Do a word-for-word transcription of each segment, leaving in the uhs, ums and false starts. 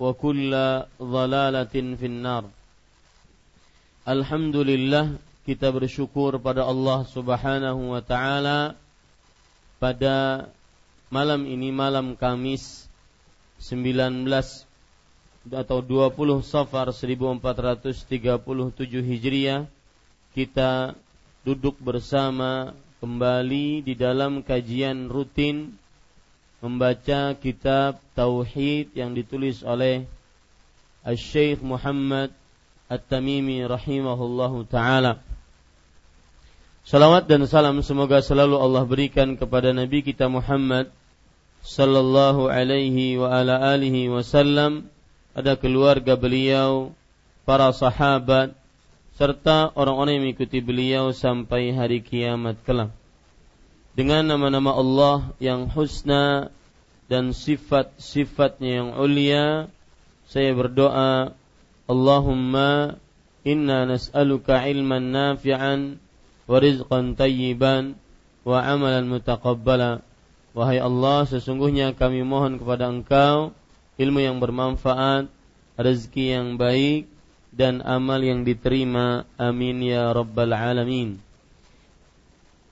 wa kullu dhalalatin finnar. Alhamdulillah, kita bersyukur pada Allah Subhanahu wa taala pada malam ini, malam Kamis sembilan belas atau dua puluh Safar seribu empat ratus tiga puluh tujuh Hijriah, kita duduk bersama kembali di dalam kajian rutin membaca kitab Tauhid yang ditulis oleh Al-Syeikh Muhammad At-Tamimi rahimahullahu ta'ala. Salawat dan salam semoga selalu Allah berikan kepada Nabi kita Muhammad sallallahu alaihi wa ala alihi wasallam, ada keluarga beliau, para sahabat, serta orang-orang yang mengikuti beliau sampai hari kiamat kelak. Dengan nama-nama Allah yang husna dan sifat-sifatnya yang ulia, saya berdoa, Allahumma inna nas'aluka ilman nafi'an wa rizqan tayyiban wa amalan mutaqabbala. Wahai Allah, sesungguhnya kami mohon kepada Engkau ilmu yang bermanfaat, rezeki yang baik, dan amal yang diterima. Amin ya rabbal alamin.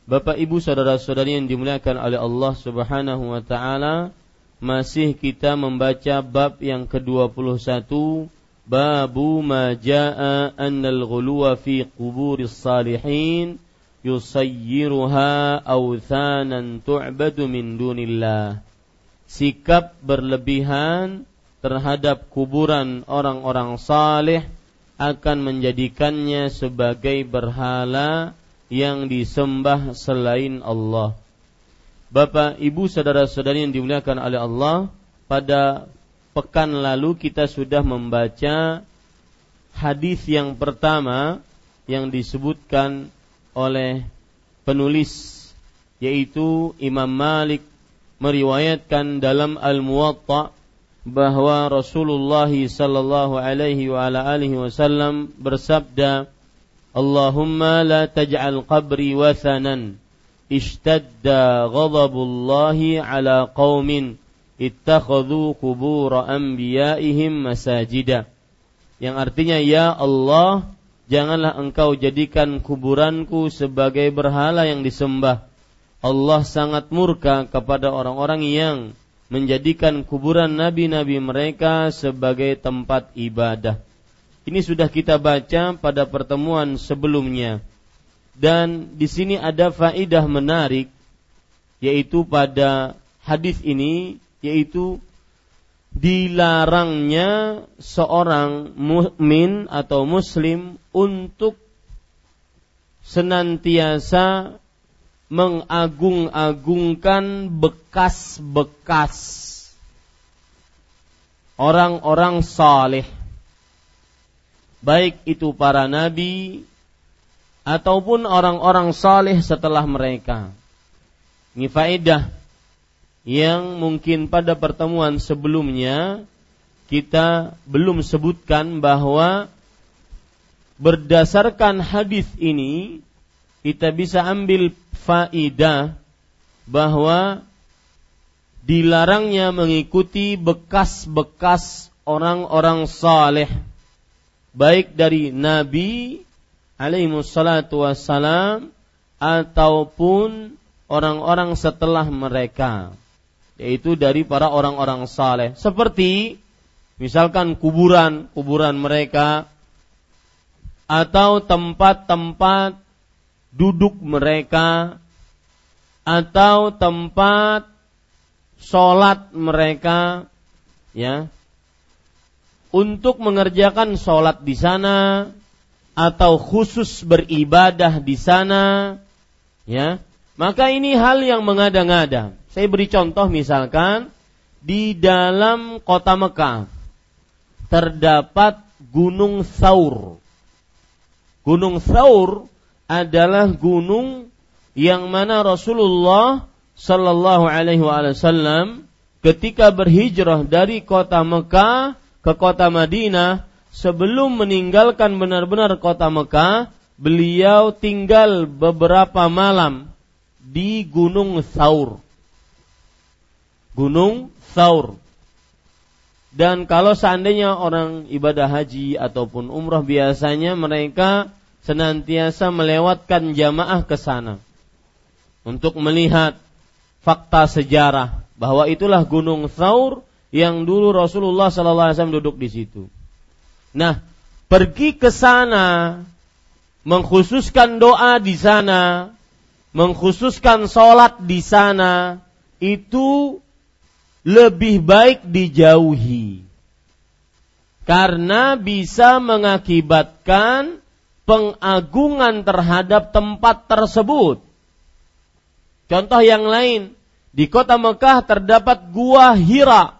Bapak ibu saudara-saudari yang dimuliakan oleh Allah subhanahu wa ta'ala, masih kita membaca bab yang ke dua puluh satu, Babu ma ja'a annal ghuluwa fi quburis salihin yusayyiruha awthanan tu'badu min dunillah. Sikap berlebihan terhadap kuburan orang-orang salih akan menjadikannya sebagai berhala yang disembah selain Allah. Bapak, ibu, saudara-saudari yang dimuliakan oleh Allah, pada pekan lalu kita sudah membaca hadis yang pertama yang disebutkan oleh penulis, yaitu Imam Malik meriwayatkan dalam Al-Muwatta bahwa Rasulullah sallallahu alaihi wa ala alihi wasallam bersabda, Allahumma la taj'al qabri wathanan ishtadda ghadabullahi ala qaumin ittakhadhu qubur anbiya'ihim masajida. Yang artinya, ya Allah, janganlah Engkau jadikan kuburanku sebagai berhala yang disembah. Allah sangat murka kepada orang-orang yang menjadikan kuburan nabi-nabi mereka sebagai tempat ibadah. Ini sudah kita baca pada pertemuan sebelumnya. Dan di sini ada faidah menarik, yaitu pada hadis ini, yaitu dilarangnya seorang mukmin atau muslim untuk senantiasa mengagung-agungkan bekas-bekas orang-orang saleh, baik itu para nabi ataupun orang-orang saleh setelah mereka. Ini faedah yang mungkin pada pertemuan sebelumnya kita belum sebutkan, bahwa berdasarkan hadis ini kita bisa ambil faedah bahwa dilarangnya mengikuti bekas-bekas orang-orang saleh, baik dari nabi alaihissalatu wassalam ataupun orang-orang setelah mereka, yaitu dari para orang-orang saleh. Seperti misalkan kuburan, kuburan mereka, atau tempat-tempat duduk mereka, atau tempat sholat mereka, ya, untuk mengerjakan sholat di sana, atau khusus beribadah di sana, ya. Maka ini hal yang mengada-ngada. Saya beri contoh, misalkan di dalam kota Mekah terdapat Gunung Thawr. Gunung Thawr adalah gunung yang mana Rasulullah Sallallahu Alaihi Wasallam ketika berhijrah dari kota Mekah ke kota Madinah, sebelum meninggalkan benar-benar kota Mekah, beliau tinggal beberapa malam di Gunung Thawr. Gunung Thawr. Dan kalau seandainya orang ibadah haji ataupun umrah, biasanya mereka senantiasa melewatkan jamaah ke sana untuk melihat fakta sejarah bahwa itulah Gunung Thawr yang dulu Rasulullah sallallahu alaihi wasallam duduk di situ. Nah, pergi ke sana, mengkhususkan doa di sana, mengkhususkan sholat di sana, itu lebih baik dijauhi, karena bisa mengakibatkan pengagungan terhadap tempat tersebut. Contoh yang lain, di kota Mekah terdapat Gua Hira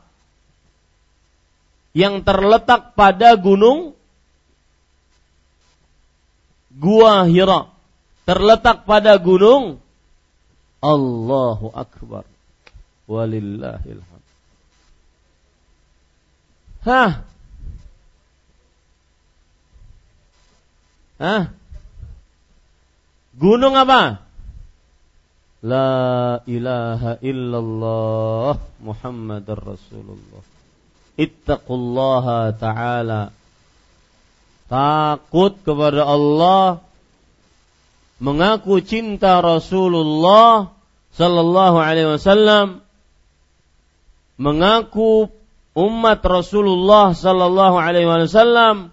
yang terletak pada gunung Gua Hira. Terletak pada gunung, Allahu Akbar, walillahil hamd. Hah? Hah? Gunung apa? La ilaha illallah Muhammadar Rasulullah. Ittaqullaha ta'ala. Takut kepada Allah, mengaku cinta Rasulullah Sallallahu Alaihi Wasallam, mengaku umat Rasulullah Sallallahu Alaihi Wasallam,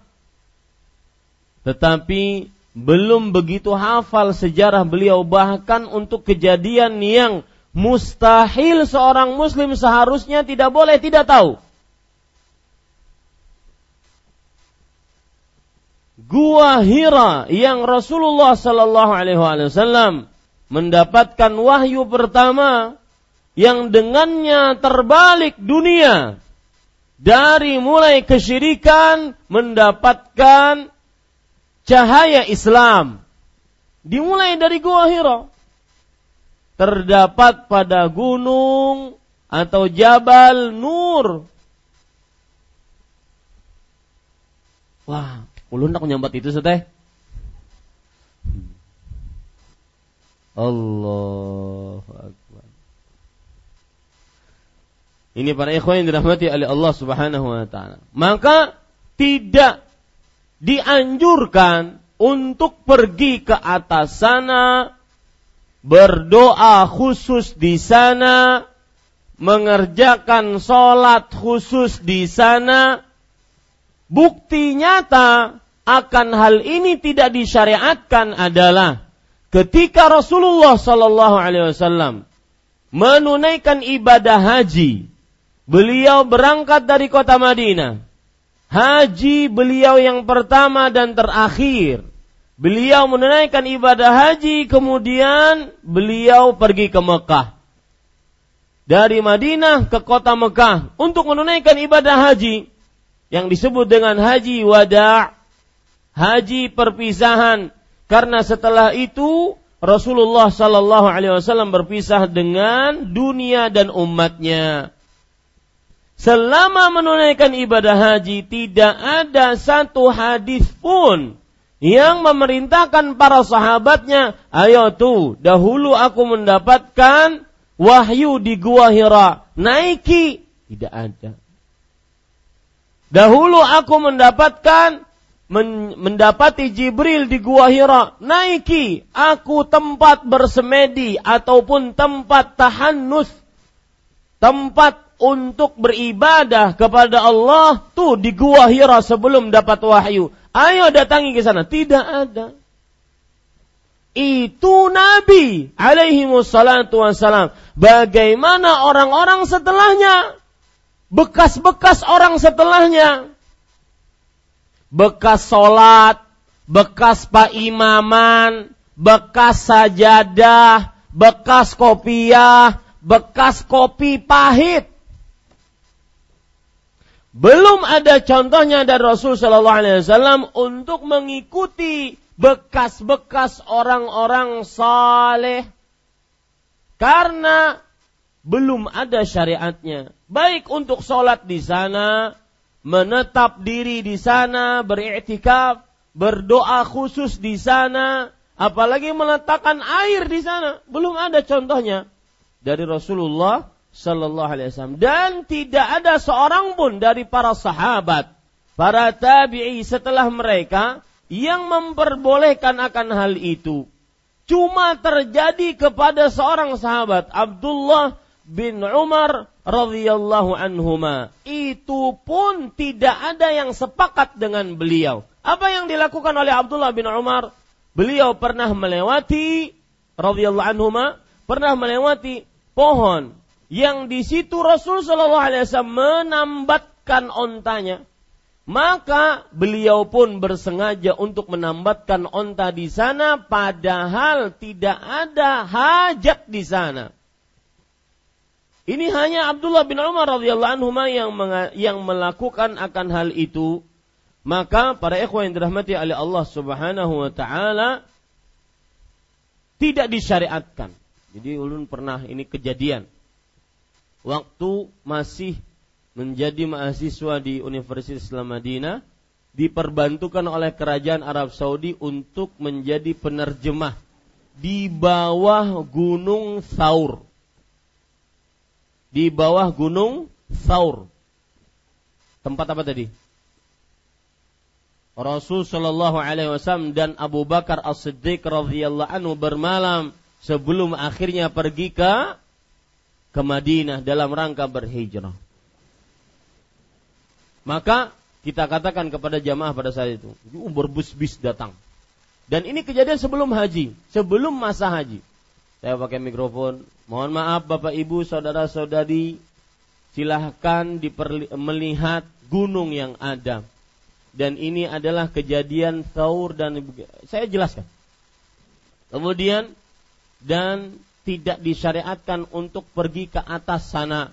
tetapi belum begitu hafal sejarah beliau. Bahkan untuk kejadian yang mustahil seorang muslim seharusnya tidak boleh tidak tahu. Gua Hira yang Rasulullah Sallallahu Alaihi Wasallam mendapatkan wahyu pertama yang dengannya terbalik dunia, dari mulai kesyirikan mendapatkan cahaya Islam, dimulai dari Gua Hira. Terdapat pada gunung atau Jabal Nur. Wah, ulun nak nyambat itu seteh. Allahu Akbar. Ini para ikhwan yang dirahmati oleh Allah Subhanahu wa taala. Maka tidak dianjurkan untuk pergi ke atas sana, berdoa khusus di sana, mengerjakan salat khusus di sana. Bukti nyata akan hal ini tidak disyariatkan adalah ketika Rasulullah Sallallahu Alaihi Wasallam menunaikan ibadah haji, Beliau berangkat dari kota Madinah. Haji beliau yang pertama dan terakhir. Beliau menunaikan ibadah haji, kemudian beliau pergi ke Mekah. Dari Madinah ke kota Mekah untuk menunaikan ibadah haji yang disebut dengan haji wada', haji perpisahan, karena setelah itu Rasulullah sallallahu alaihi wasallam berpisah dengan dunia dan umatnya. Selama menunaikan ibadah haji tidak ada satu hadis pun yang memerintahkan para sahabatnya, ayo tuh dahulu aku mendapatkan wahyu di Gua Hira, naiki. Tidak ada. Dahulu aku mendapatkan men- mendapati Jibril di Gua Hira, naiki. Aku tempat bersemedi ataupun tempat tahannus, tempat untuk beribadah kepada Allah tuh di Gua Hira sebelum dapat wahyu. Ayo datangi ke sana. Tidak ada. Itu Nabi alaihi wassalatu wassalam. Bagaimana orang-orang setelahnya? Bekas-bekas orang setelahnya. Bekas solat, bekas paimaman, bekas sajadah, bekas kopiah, bekas kopi pahit. Belum ada contohnya dari Rasul sallallahu alaihi wasallam untuk mengikuti bekas-bekas orang-orang saleh, karena belum ada syariatnya. Baik untuk sholat di sana, menetap diri di sana, beriktikaf, berdoa khusus di sana, apalagi meletakkan air di sana. Belum ada contohnya dari Rasulullah sallallahu alaihi wasallam, dan tidak ada seorang pun dari para sahabat, para tabi'i setelah mereka yang memperbolehkan akan hal itu. Cuma terjadi kepada seorang sahabat, Abdullah bin Umar radhiyallahu anhuma. Itu pun tidak ada yang sepakat dengan beliau. Apa yang dilakukan oleh Abdullah bin Umar? Beliau pernah melewati radhiyallahu anhuma, pernah melewati pohon yang di situ Rasul sallallahu alaihi wasallam menambatkan ontanya, maka beliau pun bersengaja untuk menambatkan onta di sana, padahal tidak ada hajat di sana. Ini hanya Abdullah bin Umar radhiyallahu anhu yang menga- yang melakukan akan hal itu. Maka para ikhwan yang dirahmati oleh Allah Subhanahu wa taala, tidak disyariatkan. Jadi ulun pernah ini kejadian waktu masih menjadi mahasiswa di Universiti Islam Madinah, diperbantukan oleh Kerajaan Arab Saudi untuk menjadi penerjemah di bawah Gunung Thawr. Di bawah Gunung Thawr. Tempat apa tadi? Rasul sallallahu alaihi wasallam dan Abu Bakar As-Siddiq radhiyallahu anhu bermalam sebelum akhirnya pergi ke ke Madinah dalam rangka berhijrah. Maka kita katakan kepada jamaah pada saat itu, berbus-bis datang. Dan ini kejadian sebelum haji, sebelum masa haji. Saya pakai mikrofon. Mohon maaf Bapak Ibu, saudara-saudari, silahkan diperli- melihat gunung yang ada. Dan ini adalah kejadian Thawr, dan saya jelaskan. Kemudian dan tidak disyariatkan untuk pergi ke atas sana.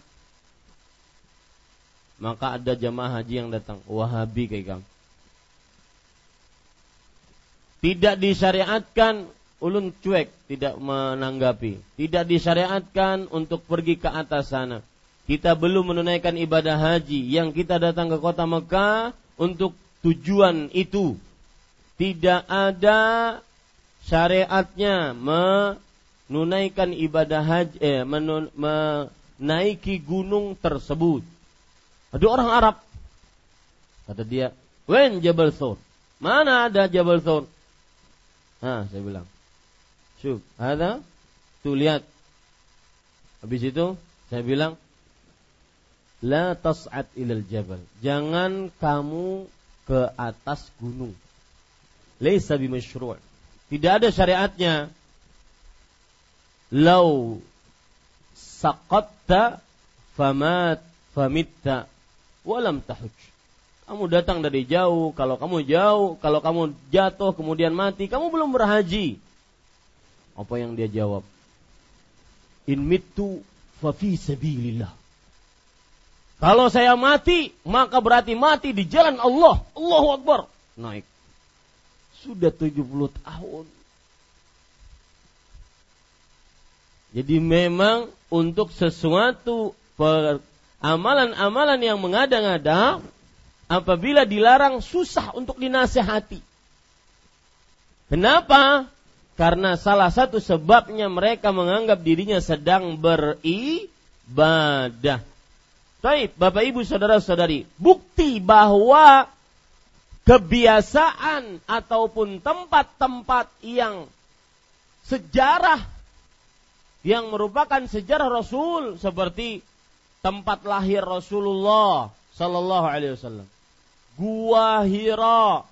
Maka ada jamaah haji yang datang, Wahabi kayak kamu. Tidak disyariatkan, ulun cuek, tidak menanggapi. Tidak disyariatkan untuk pergi ke atas sana. Kita belum menunaikan ibadah haji, yang kita datang ke kota Mekah untuk tujuan itu. Tidak ada syariatnya me Menunaikan ibadah haji, eh, menun, menaiki gunung tersebut. Ada orang Arab, kata dia, wen Jabal Thawr, mana ada Jabal Thawr? Nah, saya bilang, syuk, ada, tu lihat. Habis itu saya bilang, la tas'ad ilal jabal, jangan kamu ke atas gunung. Laisa bimashru', tidak ada syariatnya. Lau saqatta fama famitta walam tahuj. Kamu datang dari jauh, kalau kamu jauh, kalau kamu jatuh kemudian mati, kamu belum berhaji. Apa yang dia jawab? In mittu fa fi sabilillah. Kalau saya mati, maka berarti mati di jalan Allah. Allahu Akbar. Naik. Sudah tujuh puluh tahun. Jadi memang untuk sesuatu per, amalan-amalan yang mengada-ngada, apabila dilarang susah untuk dinasihati. Kenapa? Karena salah satu sebabnya mereka menganggap dirinya sedang beribadah. Baik, Bapak Ibu Saudara-saudari, bukti bahwa kebiasaan ataupun tempat-tempat yang sejarah, yang merupakan sejarah Rasul, seperti tempat lahir Rasulullah Sallallahu Alaihi Wasallam, Gua Hira,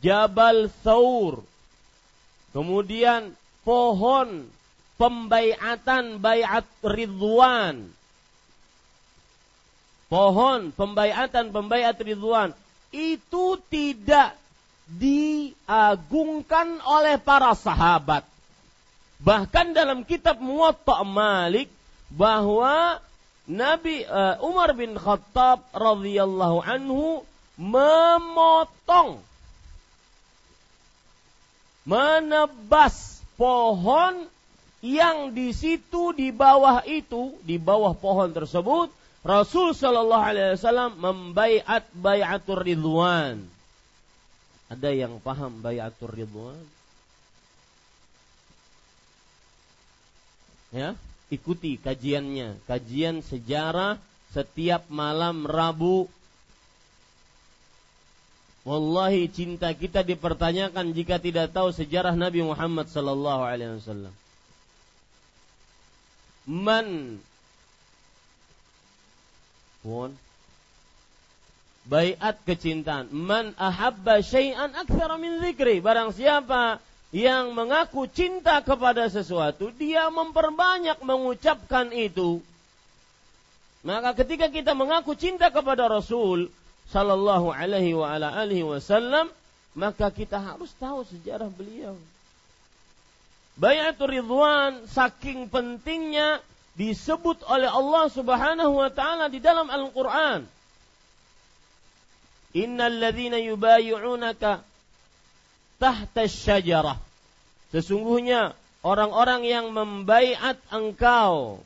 Jabal Thawr, kemudian pohon pembaiatan Bayat Ridwan, pohon pembaiatan Bayat Ridwan, itu tidak diagungkan oleh para sahabat. Bahkan dalam kitab Muwatta Malik bahwa Nabi uh, Umar bin Khattab radhiyallahu anhu memotong, menebas pohon yang di situ, di bawah itu, di bawah pohon tersebut Rasul Shallallahu Alaihi Wasallam membaiat bayatur ridwan. Ada yang paham bayatur ridwan? Ya, ikuti kajiannya, kajian sejarah setiap malam Rabu. Wallahi cinta kita dipertanyakan jika tidak tahu sejarah Nabi Muhammad Sallallahu Alaihi Wasallam. Man Baiat kecintaan. Man ahabba syai'an akthara min dzikri. Barang siapa yang mengaku cinta kepada sesuatu, dia memperbanyak mengucapkan itu. Maka ketika kita mengaku cinta kepada Rasul Sallallahu alaihi wa ala alihi wasallam, maka kita harus tahu sejarah beliau. Baiatul Ridwan saking pentingnya disebut oleh Allah Subhanahu wa taala di dalam Al-Qur'an. Innal ladzina yubayyi'unaka tahta asy-syajarah. Sesungguhnya orang-orang yang membaiat engkau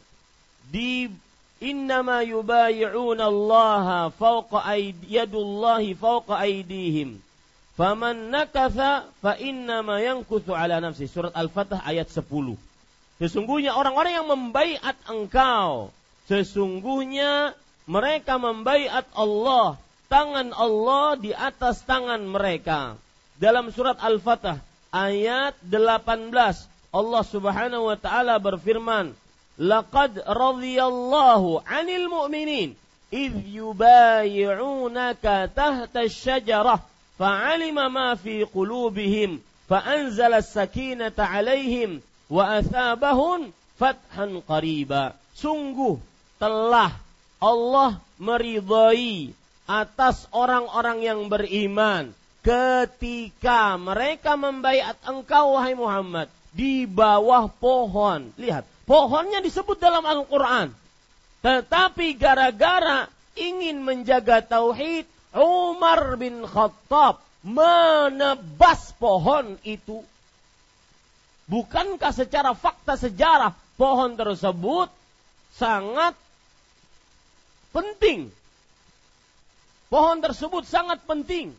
di innama yubayyi'unallaha fawqa aydiyadullahi fawqa aydihim. Faman nakatha fa innama yankuthu ala nafsi. Surat Al-Fatah ayat sepuluh. Sesungguhnya orang-orang yang membaiat engkau, sesungguhnya mereka membaiat Allah, tangan Allah di atas tangan mereka. Dalam surat Al-Fatah ayat delapan belas, Allah Subhanahu wa taala berfirman, "Laqad radhiyallahu 'anil mu'minin idh yubayyi'unaka tahta asy-syajarah fa'alima ma fi qulubihim fa'anzala as-sakinata 'alaihim." Wa athabahun fathan qariba. Sungguh telah Allah meridhai atas orang-orang yang beriman ketika mereka membaiat engkau wahai Muhammad di bawah pohon. Lihat, pohonnya disebut dalam Al-Qur'an. Tetapi gara-gara ingin menjaga tauhid, Umar bin Khattab menebas pohon itu. Bukankah secara fakta sejarah pohon tersebut sangat penting? Pohon tersebut sangat penting.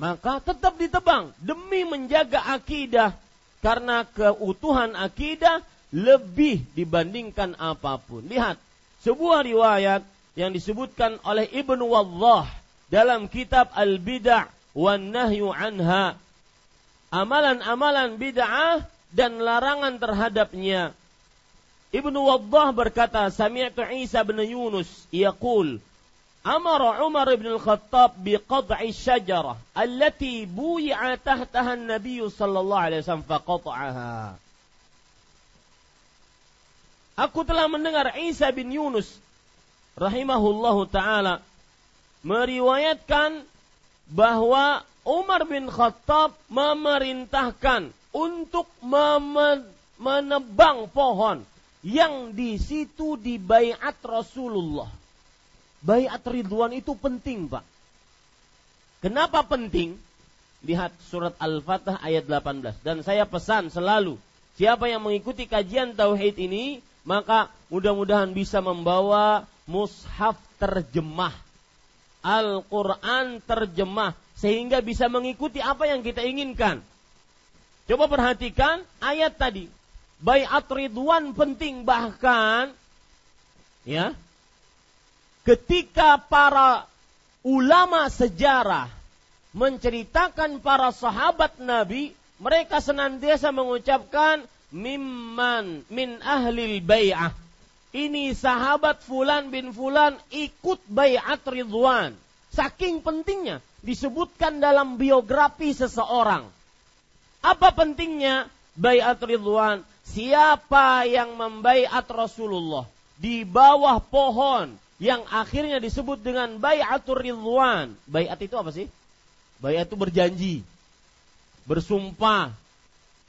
Maka tetap ditebang demi menjaga akidah. Karena keutuhan akidah lebih dibandingkan apapun. Lihat, sebuah riwayat yang disebutkan oleh Ibn Waddah dalam kitab Al-Bid'ah wa Nahyu Anha. Amalan-amalan bid'ah dan larangan terhadapnya. Ibn Waddah berkata, sami'tu Isa bin Yunus yaqul, amara Umar bin al-Khattab biqat'i syajarah allati buyi'a tahtaha an-nabiy sallallahu alaihi wasallam faqat'aha. Aku telah mendengar Isa bin Yunus rahimahullahu ta'ala meriwayatkan bahwa Umar bin Khattab memerintahkan untuk menebang pohon yang di situ di Bayat Rasulullah. Bayat Ridwan itu penting, Pak. Kenapa penting? Lihat surat Al-Fatah ayat delapan belas. Dan saya pesan selalu, siapa yang mengikuti kajian tauhid ini, maka mudah-mudahan bisa membawa mushaf terjemah, Al-Quran terjemah, sehingga bisa mengikuti apa yang kita inginkan. Coba perhatikan ayat tadi. Bayat Ridwan penting, bahkan ya, ketika para ulama sejarah menceritakan para sahabat Nabi, mereka senantiasa mengucapkan mimman min ahlil bai'ah. Ini sahabat fulan bin fulan ikut Bayat Ridwan. Saking pentingnya disebutkan dalam biografi seseorang. Apa pentingnya Bayat Ridwan? Siapa yang membaiat Rasulullah di bawah pohon yang akhirnya disebut dengan Bayatur Ridwan. Bayat itu apa sih? Bayat itu berjanji, bersumpah,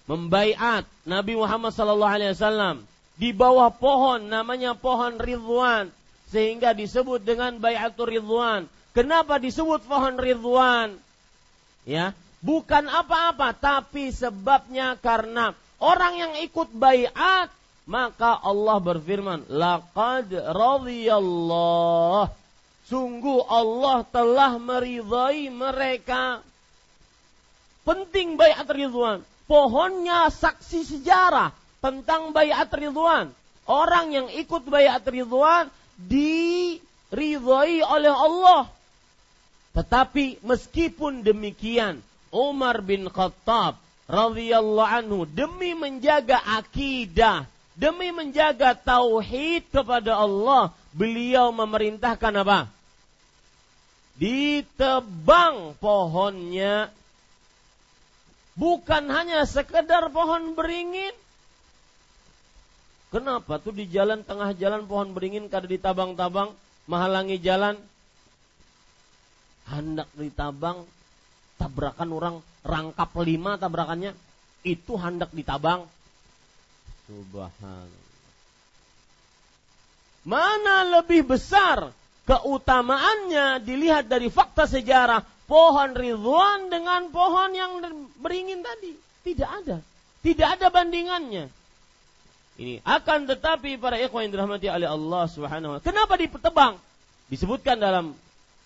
membaiat Nabi Muhammad shallallahu alaihi wasallam di bawah pohon, namanya pohon Ridwan, sehingga disebut dengan Bayatur Ridwan. Kenapa disebut pohon Ridwan? Ya, bukan apa-apa, tapi sebabnya karena orang yang ikut baiat, maka Allah berfirman, laqad radhiyallahu, sungguh Allah telah meridhai mereka. Penting Baiat Ridwan. Pohonnya saksi sejarah tentang Baiat Ridwan. Orang yang ikut Baiat Ridwan diridhai oleh Allah. Tetapi meskipun demikian, Umar bin Khattab radhiyallahu anhu demi menjaga akidah, demi menjaga tauhid kepada Allah, beliau memerintahkan apa? Ditebang pohonnya. Bukan hanya sekedar pohon beringin. Kenapa tuh di jalan, tengah jalan pohon beringin kada ditabang-tabang, menghalangi jalan? Hendak ditabang, tabrakan orang rangkap lima tabrakannya, itu hendak ditabang. Subhanallah. Mana lebih besar keutamaannya dilihat dari fakta sejarah pohon Ridwan dengan pohon yang beringin tadi. Tidak ada. Tidak ada bandingannya. Ini akan tetapi para ikhwan yang dirahmati oleh Allah Subhanahu wa ta'ala, kenapa ditebang? Disebutkan dalam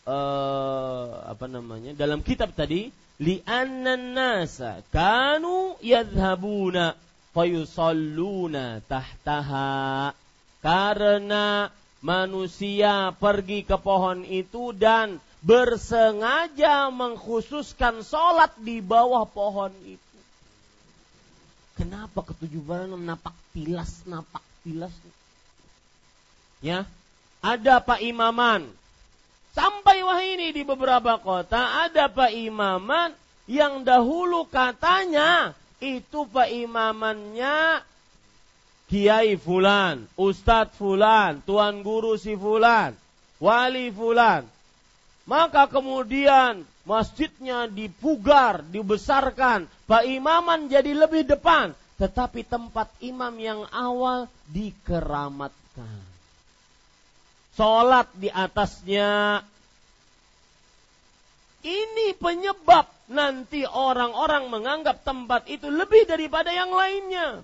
Uh, apa namanya dalam kitab tadi, li'annan nasa kanu yadhhabuna fayusalluna tahtaha, karena manusia pergi ke pohon itu dan bersengaja mengkhususkan salat di bawah pohon itu. Kenapa ketujuh barang napak tilas, napak tilas ya, ada Pak Imaman. Sampai wah ini di beberapa kota ada Pak Imaman yang dahulu katanya itu Pak Imamannya Kiai Fulan, Ustadz Fulan, Tuan Guru si Fulan, Wali Fulan. Maka kemudian masjidnya dipugar, dibesarkan, Pak Imaman jadi lebih depan. Tetapi tempat imam yang awal dikeramatkan. Sholat di atasnya. Ini penyebab nanti orang-orang menganggap tempat itu lebih daripada yang lainnya.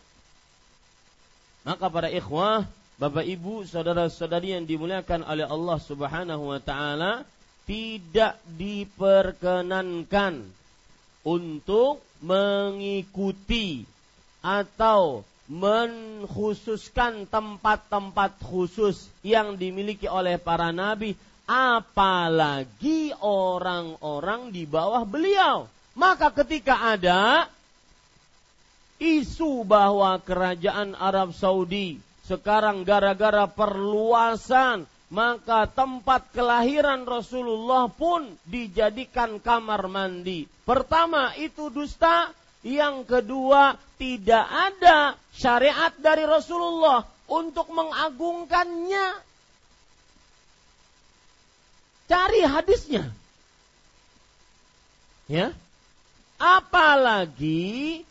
Maka para ikhwah, bapak ibu, saudara-saudari yang dimuliakan oleh Allah Subhanahu wa ta'ala, tidak diperkenankan untuk mengikuti atau menkhususkan tempat-tempat khusus yang dimiliki oleh para nabi, apalagi orang-orang di bawah beliau. Maka ketika ada isu bahwa kerajaan Arab Saudi sekarang gara-gara perluasan, maka tempat kelahiran Rasulullah pun dijadikan kamar mandi. Pertama, itu dusta. Yang kedua, tidak ada syariat dari Rasulullah untuk mengagungkannya. Cari hadisnya. Ya. Apalagi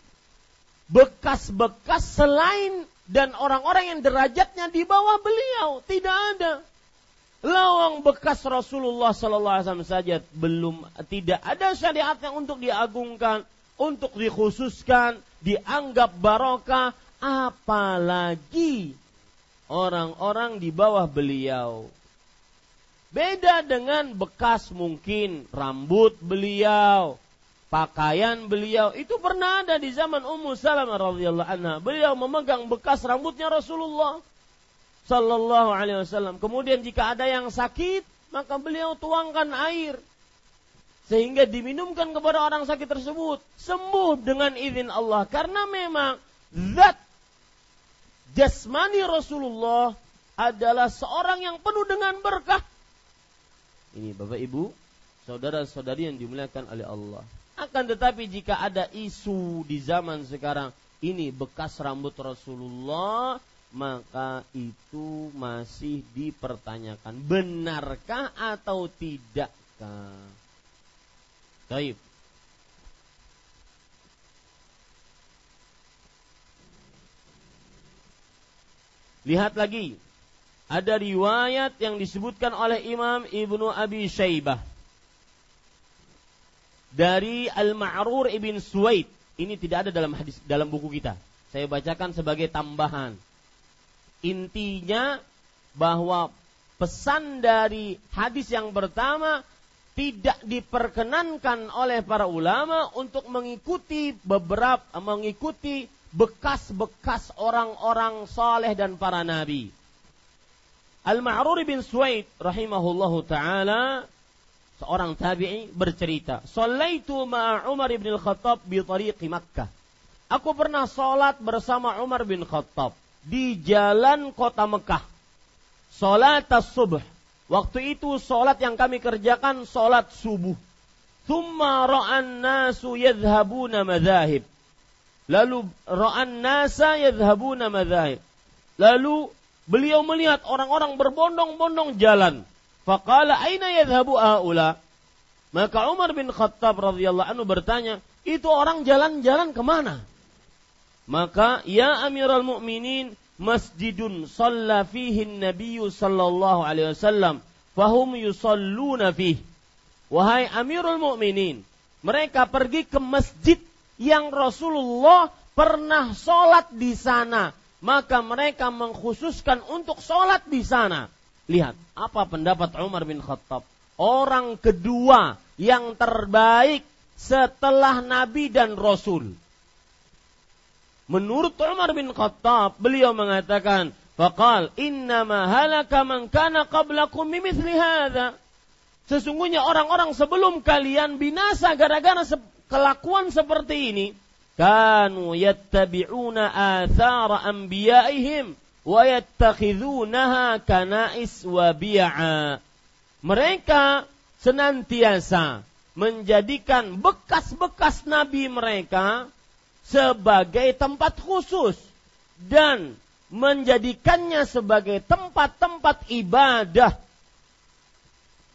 bekas-bekas selain dan orang-orang yang derajatnya di bawah beliau tidak ada. Lawang bekas Rasulullah sallallahu alaihi wasallam saja belum, tidak ada syariat yang untuk diagungkan, untuk dikhususkan, dianggap barokah, apalagi orang-orang di bawah beliau. Beda dengan bekas mungkin rambut beliau, pakaian beliau, itu pernah ada di zaman Ummu Salamah radhiyallahu anha. Beliau memegang bekas rambutnya Rasulullah sallallahu alaihi wasallam. Kemudian jika ada yang sakit, maka beliau tuangkan air sehingga diminumkan kepada orang sakit tersebut, sembuh dengan izin Allah. Karena memang zat jasmani Rasulullah adalah seorang yang penuh dengan berkah. Ini Bapak Ibu, saudara-saudari yang dimuliakan oleh Allah. Akan tetapi jika ada isu di zaman sekarang, ini bekas rambut Rasulullah, maka itu masih dipertanyakan, benarkah atau tidakkah? Baik. Lihat lagi, ada riwayat yang disebutkan oleh Imam Ibnu Abi Syaibah dari Al-Ma'rur Ibn Suwaid. Ini tidak ada dalam hadis, dalam buku kita. Saya bacakan sebagai tambahan. Intinya bahwa pesan dari hadis yang pertama, tidak diperkenankan oleh para ulama untuk mengikuti beberapa mengikuti bekas-bekas orang-orang saleh dan para nabi. Al-Ma'rur bin Suwaid rahimahullahu taala, seorang tabi'i, bercerita, "Shallaitu ma'a Umar bin Khattab bi tariqi Makkah." Aku pernah salat bersama Umar bin Khattab di jalan kota Mekah. Salat as-subh. Waktu itu salat yang kami kerjakan salat subuh. Tsumma ra'an nasu yadhhabuna madzahib. Lalu ra'an nasa yadhhabuna madzahib. Lalu beliau melihat orang-orang berbondong-bondong jalan. Faqala aina yadhhabu haula? Maka Umar bin Khattab radhiyallahu anhu bertanya, "Itu orang jalan-jalan kemana?" Maka, "Ya Amirul Mukminin, masjidun shalla fihi an-nabiy sallallahu alaihi wasallam, fahum yusalluna fihi." Wahai Amirul Mukminin, mereka pergi ke masjid yang Rasulullah pernah salat di sana, maka mereka mengkhususkan untuk salat di sana. Lihat, apa pendapat Umar bin Khattab, orang kedua yang terbaik setelah Nabi dan Rasul. Menurut Umar bin Khattab, beliau mengatakan, "Faqal innama halaka man kana qablakum mimithli hadza." Sesungguhnya orang-orang sebelum kalian binasa gara-gara kelakuan seperti ini. Kanu yattabi'una athara anbiya'ihim wa yattakhidunaha kana'is wa bi'a. Mereka senantiasa menjadikan bekas-bekas nabi mereka sebagai tempat khusus dan menjadikannya sebagai tempat-tempat ibadah,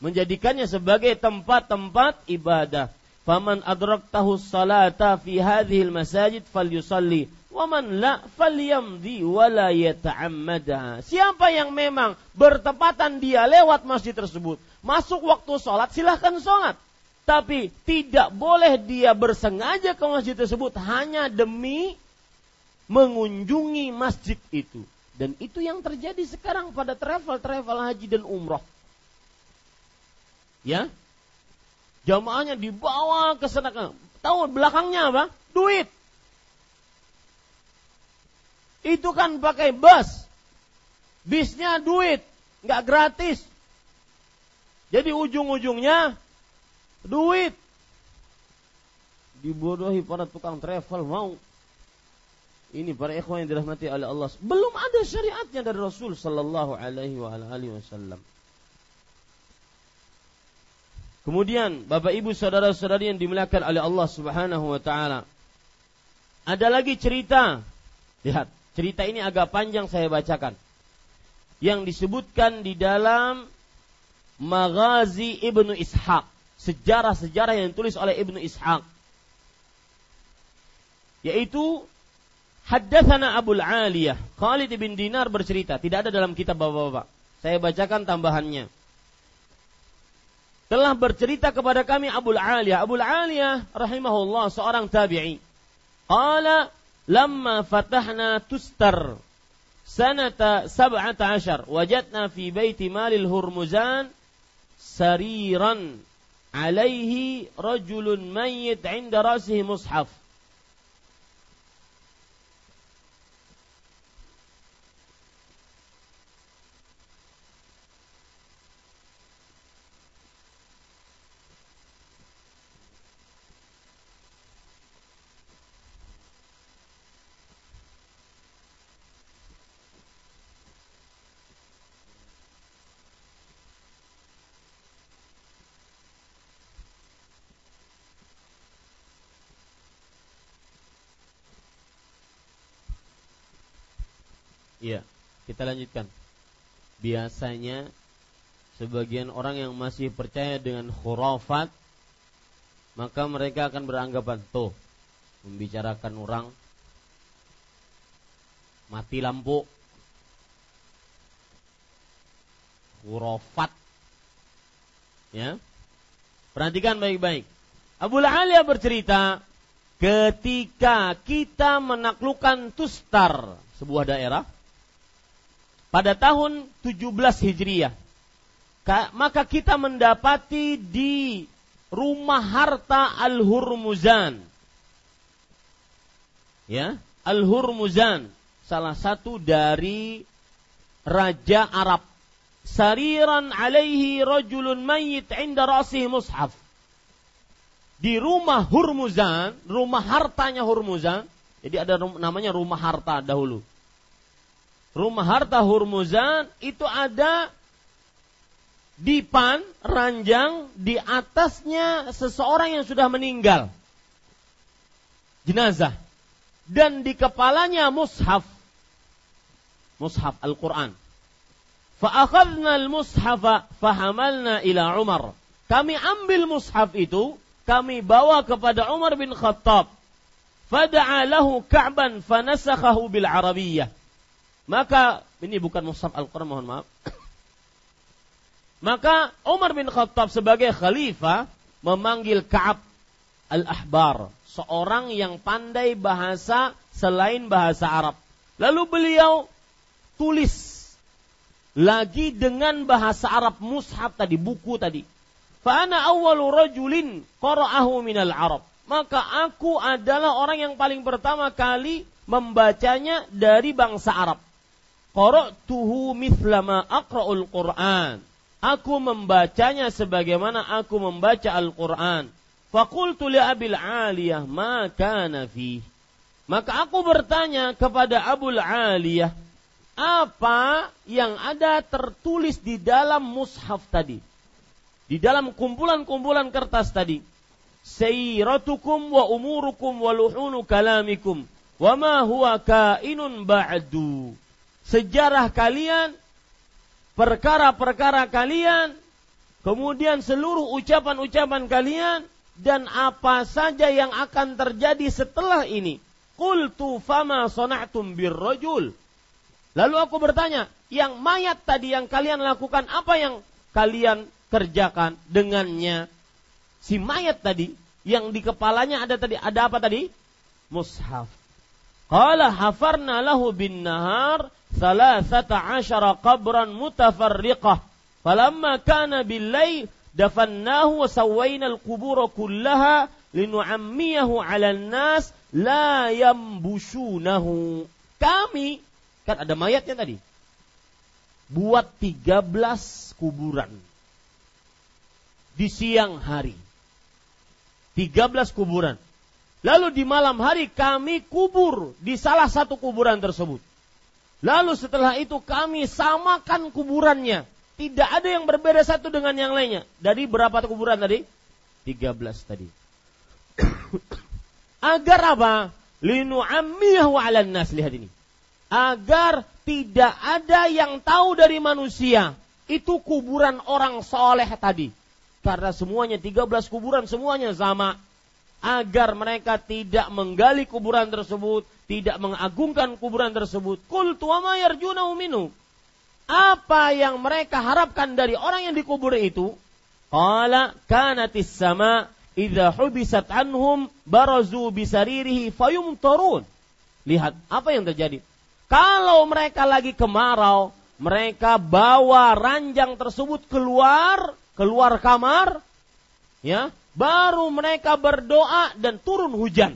menjadikannya sebagai tempat-tempat ibadah. Faman adraktahu salata fi hadhil masajid falyusalli wa man la falyamdi wa la yata'ammadha. Siapa yang memang bertepatan dia lewat masjid tersebut, masuk waktu salat, silahkan salat. Tapi tidak boleh dia bersengaja ke masjid tersebut hanya demi mengunjungi masjid itu. Dan itu yang terjadi sekarang pada travel-travel haji dan umroh. Ya, jamaahnya dibawa ke sana. Tahu belakangnya apa? Duit. Itu kan pakai bus. Bisnya duit, nggak gratis. Jadi ujung-ujungnya duit. Dibodohi para tukang travel. Mau ini para ikhwan yang dirahmati oleh Allah, belum ada syariatnya dari Rasul sallallahu alaihi wa alihi wasallam. Kemudian Bapak Ibu saudara-saudari yang dimuliakan oleh Allah Subhanahu wa taala, ada lagi cerita. Lihat, cerita ini agak panjang saya bacakan, yang disebutkan di dalam Maghazi Ibnu Ishaq, sejarah-sejarah yang ditulis oleh Ibnu Ishaq, yaitu Haddatsana Abul Aliyah. Khalid bin Dinar bercerita, tidak ada dalam kitab bapak-bapak, saya bacakan tambahannya. Telah bercerita kepada kami Abul Aliyah. Abul Aliyah rahimahullah seorang tabi'i. Qala lamma fatahna Tustar sanata sab'ata ashar wajadna fi baiti malil Hurmuzan sariran alaihi rajulun mayyit 'inda ra'sihi mushaf. Ya, kita lanjutkan. Biasanya sebagian orang yang masih percaya dengan khurafat, maka mereka akan beranggapan, tuh, membicarakan orang mati lampu, khurafat. Ya, perhatikan baik-baik. Abu Aliyah bercerita, ketika kita menaklukkan Tustar, sebuah daerah, pada tahun tujuh belas Hijriah, maka kita mendapati di rumah harta Al-Hurmuzan, ya, Al-Hurmuzan, salah satu dari raja Arab, sariran alaihi rajulun mayyit 'inda ra'sihi mushaf. Di rumah Hurmuzan, rumah hartanya Hurmuzan, jadi ada namanya rumah harta dahulu. Rumah harta Hurmuzan itu ada dipan, ranjang, di atasnya seseorang yang sudah meninggal, jenazah, dan di kepalanya mushaf, mushaf Al-Quran. Fa'akhadna al-mushafa fahamalna ila Umar. Kami ambil mushaf itu, kami bawa kepada Umar bin Khattab. Fada'alahu ka'ban fanasakhahu bil Arabiyyah. Maka, ini bukan mushaf Al-Quran, mohon maaf. Maka Umar bin Khattab sebagai khalifah memanggil Ka'ab Al-Ahbar, seorang yang pandai bahasa selain bahasa Arab. Lalu beliau tulis lagi dengan bahasa Arab mushaf tadi, buku tadi. Fa'ana awwalu rajulin qara'ahu minal Arab. Maka aku adalah orang yang paling pertama kali membacanya dari bangsa Arab. Qara'tuhu mithlama aqra'ul Qur'an. Aku membacanya sebagaimana aku membaca Al-Qur'an. Faqultu li Abil Aliyah ma kana fi. Maka aku bertanya kepada Abul Aliyah, apa yang ada tertulis di dalam mushaf tadi? Di dalam kumpulan-kumpulan kertas tadi. Sayratukum wa umurukum wa luhunu kalamikum wa ma huwa kainun ba'du. Sejarah kalian, perkara-perkara kalian, kemudian seluruh ucapan-ucapan kalian, dan apa saja yang akan terjadi setelah ini. Qultu fama sana'tum birrajul. Lalu aku bertanya, yang mayat tadi yang kalian lakukan, apa yang kalian kerjakan dengannya? Si mayat tadi, yang di kepalanya ada tadi, ada apa tadi? Mushaf. Qala hafarna lahu bin nahar tiga belas qabran mutafarriqah falamma kana billail dafannahu wa sawainal qubura kullaha linu'ammiyahu 'alan nas la yambushunahu. Kami kan ada mayatnya tadi, buat tiga belas kuburan di siang hari, tiga belas kuburan. Lalu di malam hari kami kubur di salah satu kuburan tersebut. Lalu setelah itu kami samakan kuburannya. Tidak ada yang berbeda satu dengan yang lainnya. Dari berapa kuburan tadi? tiga belas tadi. Agar apa? Linu'ammiyahu 'alan nas. Lihat ini. Agar tidak ada yang tahu dari manusia itu kuburan orang soleh tadi. Karena semuanya tiga belas kuburan semuanya sama, agar mereka tidak menggali kuburan tersebut, tidak mengagungkan kuburan tersebut. Qul tuwama yarjunahu minhu, apa yang mereka harapkan dari orang yang dikubur itu? Qala kanatis sama idza hubisat anhum barazu bisaririhi fayumtarun. Lihat apa yang terjadi. Kalau mereka lagi kemarau, mereka bawa ranjang tersebut keluar, keluar kamar, ya, baru mereka berdoa dan turun hujan.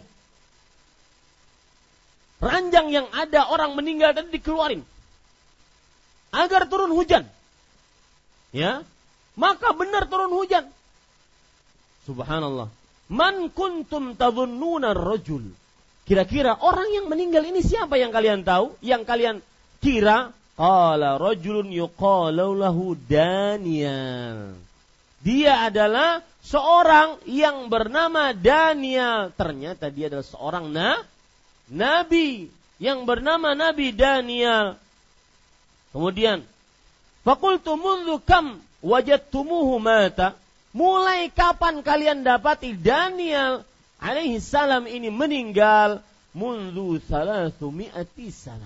Ranjang yang ada orang meninggal tadi dikeluarin agar turun hujan. Ya, maka benar turun hujan. Subhanallah. Man kuntum tadhunnuna ar-rajul. Kira-kira orang yang meninggal ini siapa yang kalian tahu? Yang kalian kira? Qala rajulun yuqalu lahu Daniel. Dia adalah seorang yang bernama Daniel. Ternyata dia adalah seorang na, nabi yang bernama Nabi Daniel. Kemudian, faqultu mundu kam wajadtumuhu mata. Mulai kapan kalian dapati Daniel alaihi salam ini meninggal? Mundu salasumi'ati sana.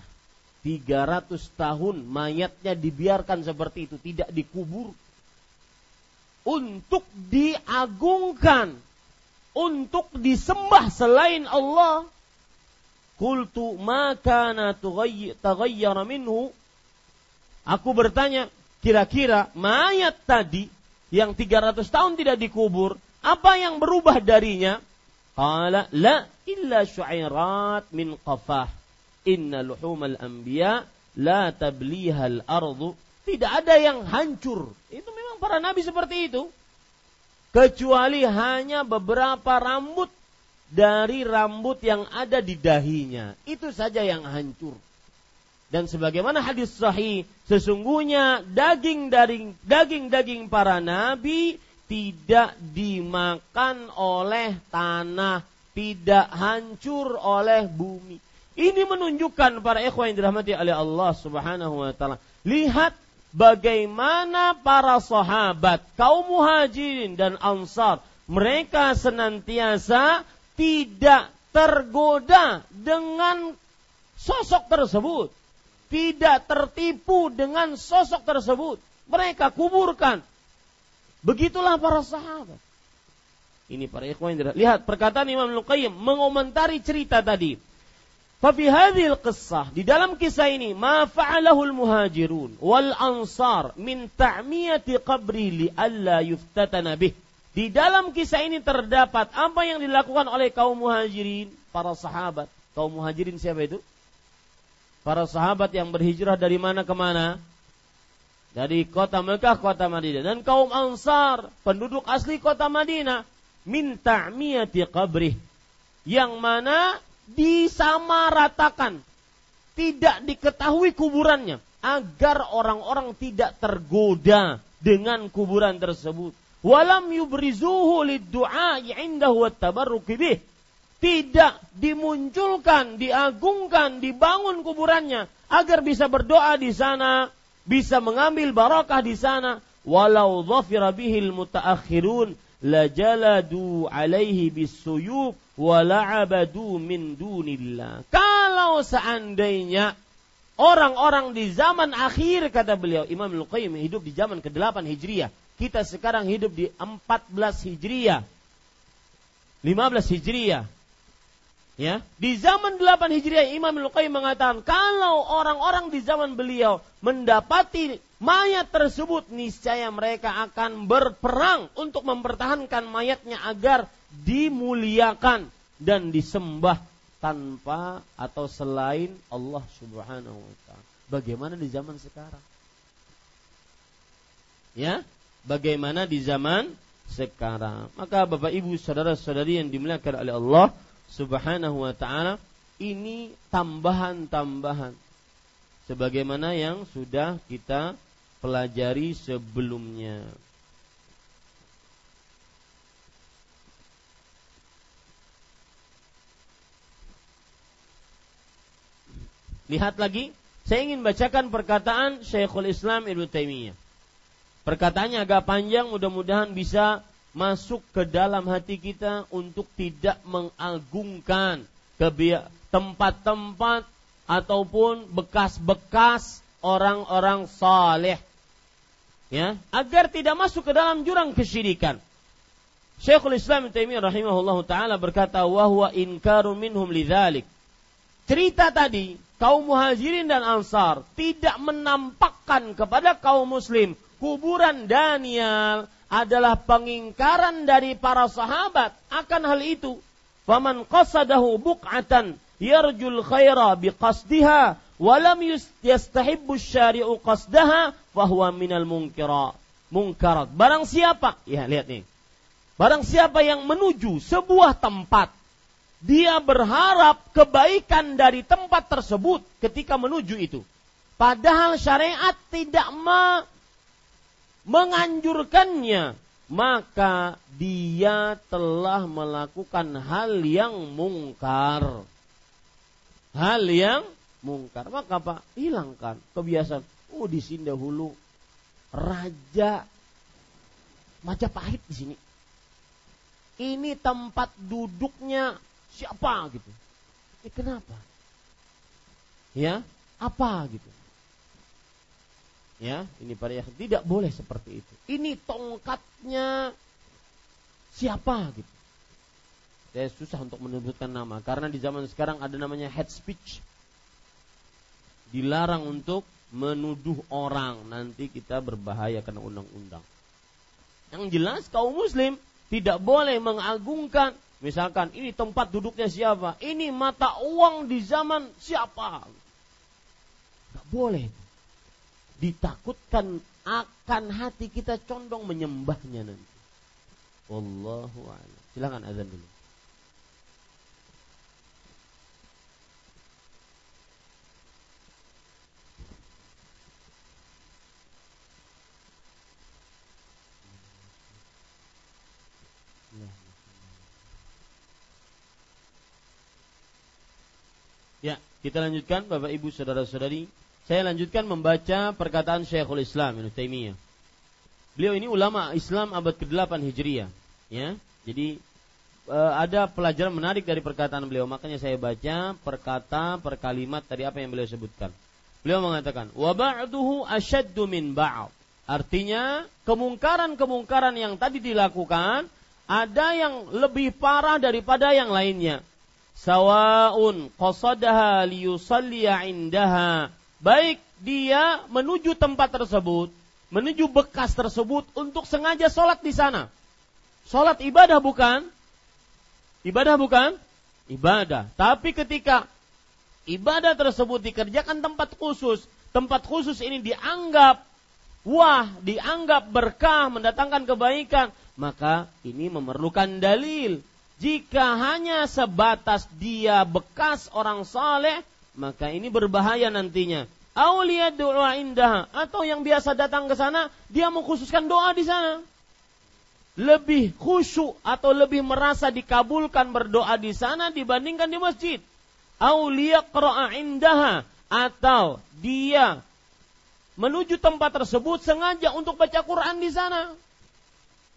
tiga ratus tahun mayatnya dibiarkan seperti itu, tidak dikubur. Untuk diagungkan, untuk disembah selain Allah. Qultu ma kana taghayyara minhu. Aku bertanya, kira-kira mayat tadi yang tiga ratus tahun tidak dikubur, apa yang berubah darinya? Qala la illa syu'irat min qafah. Inna luhumal anbiya la tablihal ardu. Tidak ada yang hancur. Itu memang para nabi seperti itu. Kecuali hanya beberapa rambut dari rambut yang ada di dahinya. Itu saja yang hancur. Dan sebagaimana hadis sahih, sesungguhnya daging dari daging-daging para nabi tidak dimakan oleh tanah, tidak hancur oleh bumi. Ini menunjukkan para ikhwan yang dirahmati oleh Allah Subhanahu wa taala. Lihat bagaimana para sahabat, kaum muhajirin dan ansar, mereka senantiasa tidak tergoda dengan sosok tersebut, tidak tertipu dengan sosok tersebut. Mereka kuburkan. Begitulah para sahabat. Ini para ikhwan yang dirahmati. Lihat perkataan Imam Al-Qayyim mengomentari cerita tadi. Fa fi hadhil qissah, di dalam kisah ini, ma fa'alahul muhajirun wal ansar min ta'miyati qabri li alla yuftatana bih. Di dalam kisah ini terdapat apa yang dilakukan oleh kaum muhajirin, para sahabat. Kaum muhajirin siapa itu? Para sahabat yang berhijrah dari mana ke mana? Dari kota Mekah, kota Madinah. Dan kaum ansar, penduduk asli kota Madinah, min ta'miyati qabrih, yang mana disamaratakan, tidak diketahui kuburannya, agar orang-orang tidak tergoda dengan kuburan tersebut. Walam yubrizuhu liddu'a'i 'indahu wat-tabarruki bih. Tidak dimunculkan, diagungkan, dibangun kuburannya agar bisa berdoa di sana, bisa mengambil barakah di sana. Walau dhafira bihil mutaakhirun lajaladu 'alaihi bisuyub wa la'abadu min dunillah. Kalau seandainya orang-orang di zaman akhir, kata beliau, Imam Al-Qayyim hidup di zaman kedelapan Hijriah. Kita sekarang hidup di empat belas Hijriah, lima belas Hijriah. Ya, di zaman delapan Hijriah Imam Al-Qayyim mengatakan, kalau orang-orang di zaman beliau mendapati mayat tersebut, niscaya mereka akan berperang untuk mempertahankan mayatnya agar dimuliakan dan disembah tanpa atau selain Allah Subhanahu wa taala. Bagaimana di zaman sekarang? Ya, bagaimana di zaman sekarang? Maka Bapak Ibu saudara-saudari yang dimuliakan oleh Allah Subhanahu wa ta'ala, ini tambahan-tambahan sebagaimana yang sudah kita pelajari sebelumnya. Lihat lagi, saya ingin bacakan perkataan Syekhul Islam Ibnu Taimiyah. Perkataannya agak panjang, mudah-mudahan bisa masuk ke dalam hati kita untuk tidak mengagungkan tempat-tempat ataupun bekas-bekas orang-orang saleh, ya, agar tidak masuk ke dalam jurang kesyirikan. Syekhul Islam Ibnu Taimiyah rahimahullahu taala berkata, wa huwa inkaru minhum lidzalik. Cerita tadi kaum Muhajirin dan Ansar tidak menampakkan kepada kaum muslim kuburan Daniel adalah pengingkaran dari para sahabat akan hal itu. Faman qasadahu buq'atan yarjul khaira biqasdiha wa lam yastahibbu syari'u qasdaha fa huwa minal munkara. Munkarat. Barang siapa? Ya, lihat nih. Barang siapa yang menuju sebuah tempat, dia berharap kebaikan dari tempat tersebut ketika menuju itu. Padahal syariat tidak ma- menganjurkannya, maka dia telah melakukan hal yang mungkar. Hal yang mungkar. Maka apa? Hilangkan kebiasaan. Oh, di sini dahulu Raja Majapahit di sini. Ini tempat duduknya siapa gitu? Ini kenapa? Ya, apa gitu? Ya, ini para yang tidak boleh seperti itu. Ini tongkatnya siapa gitu? Saya susah untuk menyebutkan nama karena di zaman sekarang ada namanya hate speech. Dilarang untuk menuduh orang, nanti kita berbahaya kena undang-undang. Yang jelas kaum muslim tidak boleh mengagungkan, misalkan ini tempat duduknya siapa, ini mata uang di zaman siapa. Tidak boleh. Ditakutkan akan hati kita condong menyembahnya nanti. Wallahu a'lam. Silakan azan dulu. Ya, kita lanjutkan Bapak Ibu saudara-saudari. Saya lanjutkan membaca perkataan Syekhul Islam Ibnu Taimiyah. Beliau ini ulama Islam abad kedelapan Hijriah, ya. Jadi e, ada pelajaran menarik dari perkataan beliau, makanya saya baca perkata per kalimat dari apa yang beliau sebutkan. Beliau mengatakan, "Wa ba'duhu ashaddu min ba'd." Artinya, kemungkaran-kemungkaran yang tadi dilakukan ada yang lebih parah daripada yang lainnya. Sawa'un qasadaha liyusalliya indaha, baik dia menuju tempat tersebut, menuju bekas tersebut untuk sengaja sholat di sana. Sholat ibadah bukan? Ibadah bukan? Ibadah. Tapi ketika ibadah tersebut dikerjakan tempat khusus, tempat khusus ini dianggap wah, dianggap berkah, mendatangkan kebaikan, maka ini memerlukan dalil. Jika hanya sebatas dia bekas orang saleh, maka ini berbahaya nantinya. Aulia doa indah, atau yang biasa datang ke sana, dia mengkhususkan doa di sana. Lebih khusyuk atau lebih merasa dikabulkan berdoa di sana dibandingkan di masjid. Aulia qira'a indah, atau dia menuju tempat tersebut sengaja untuk baca Quran di sana.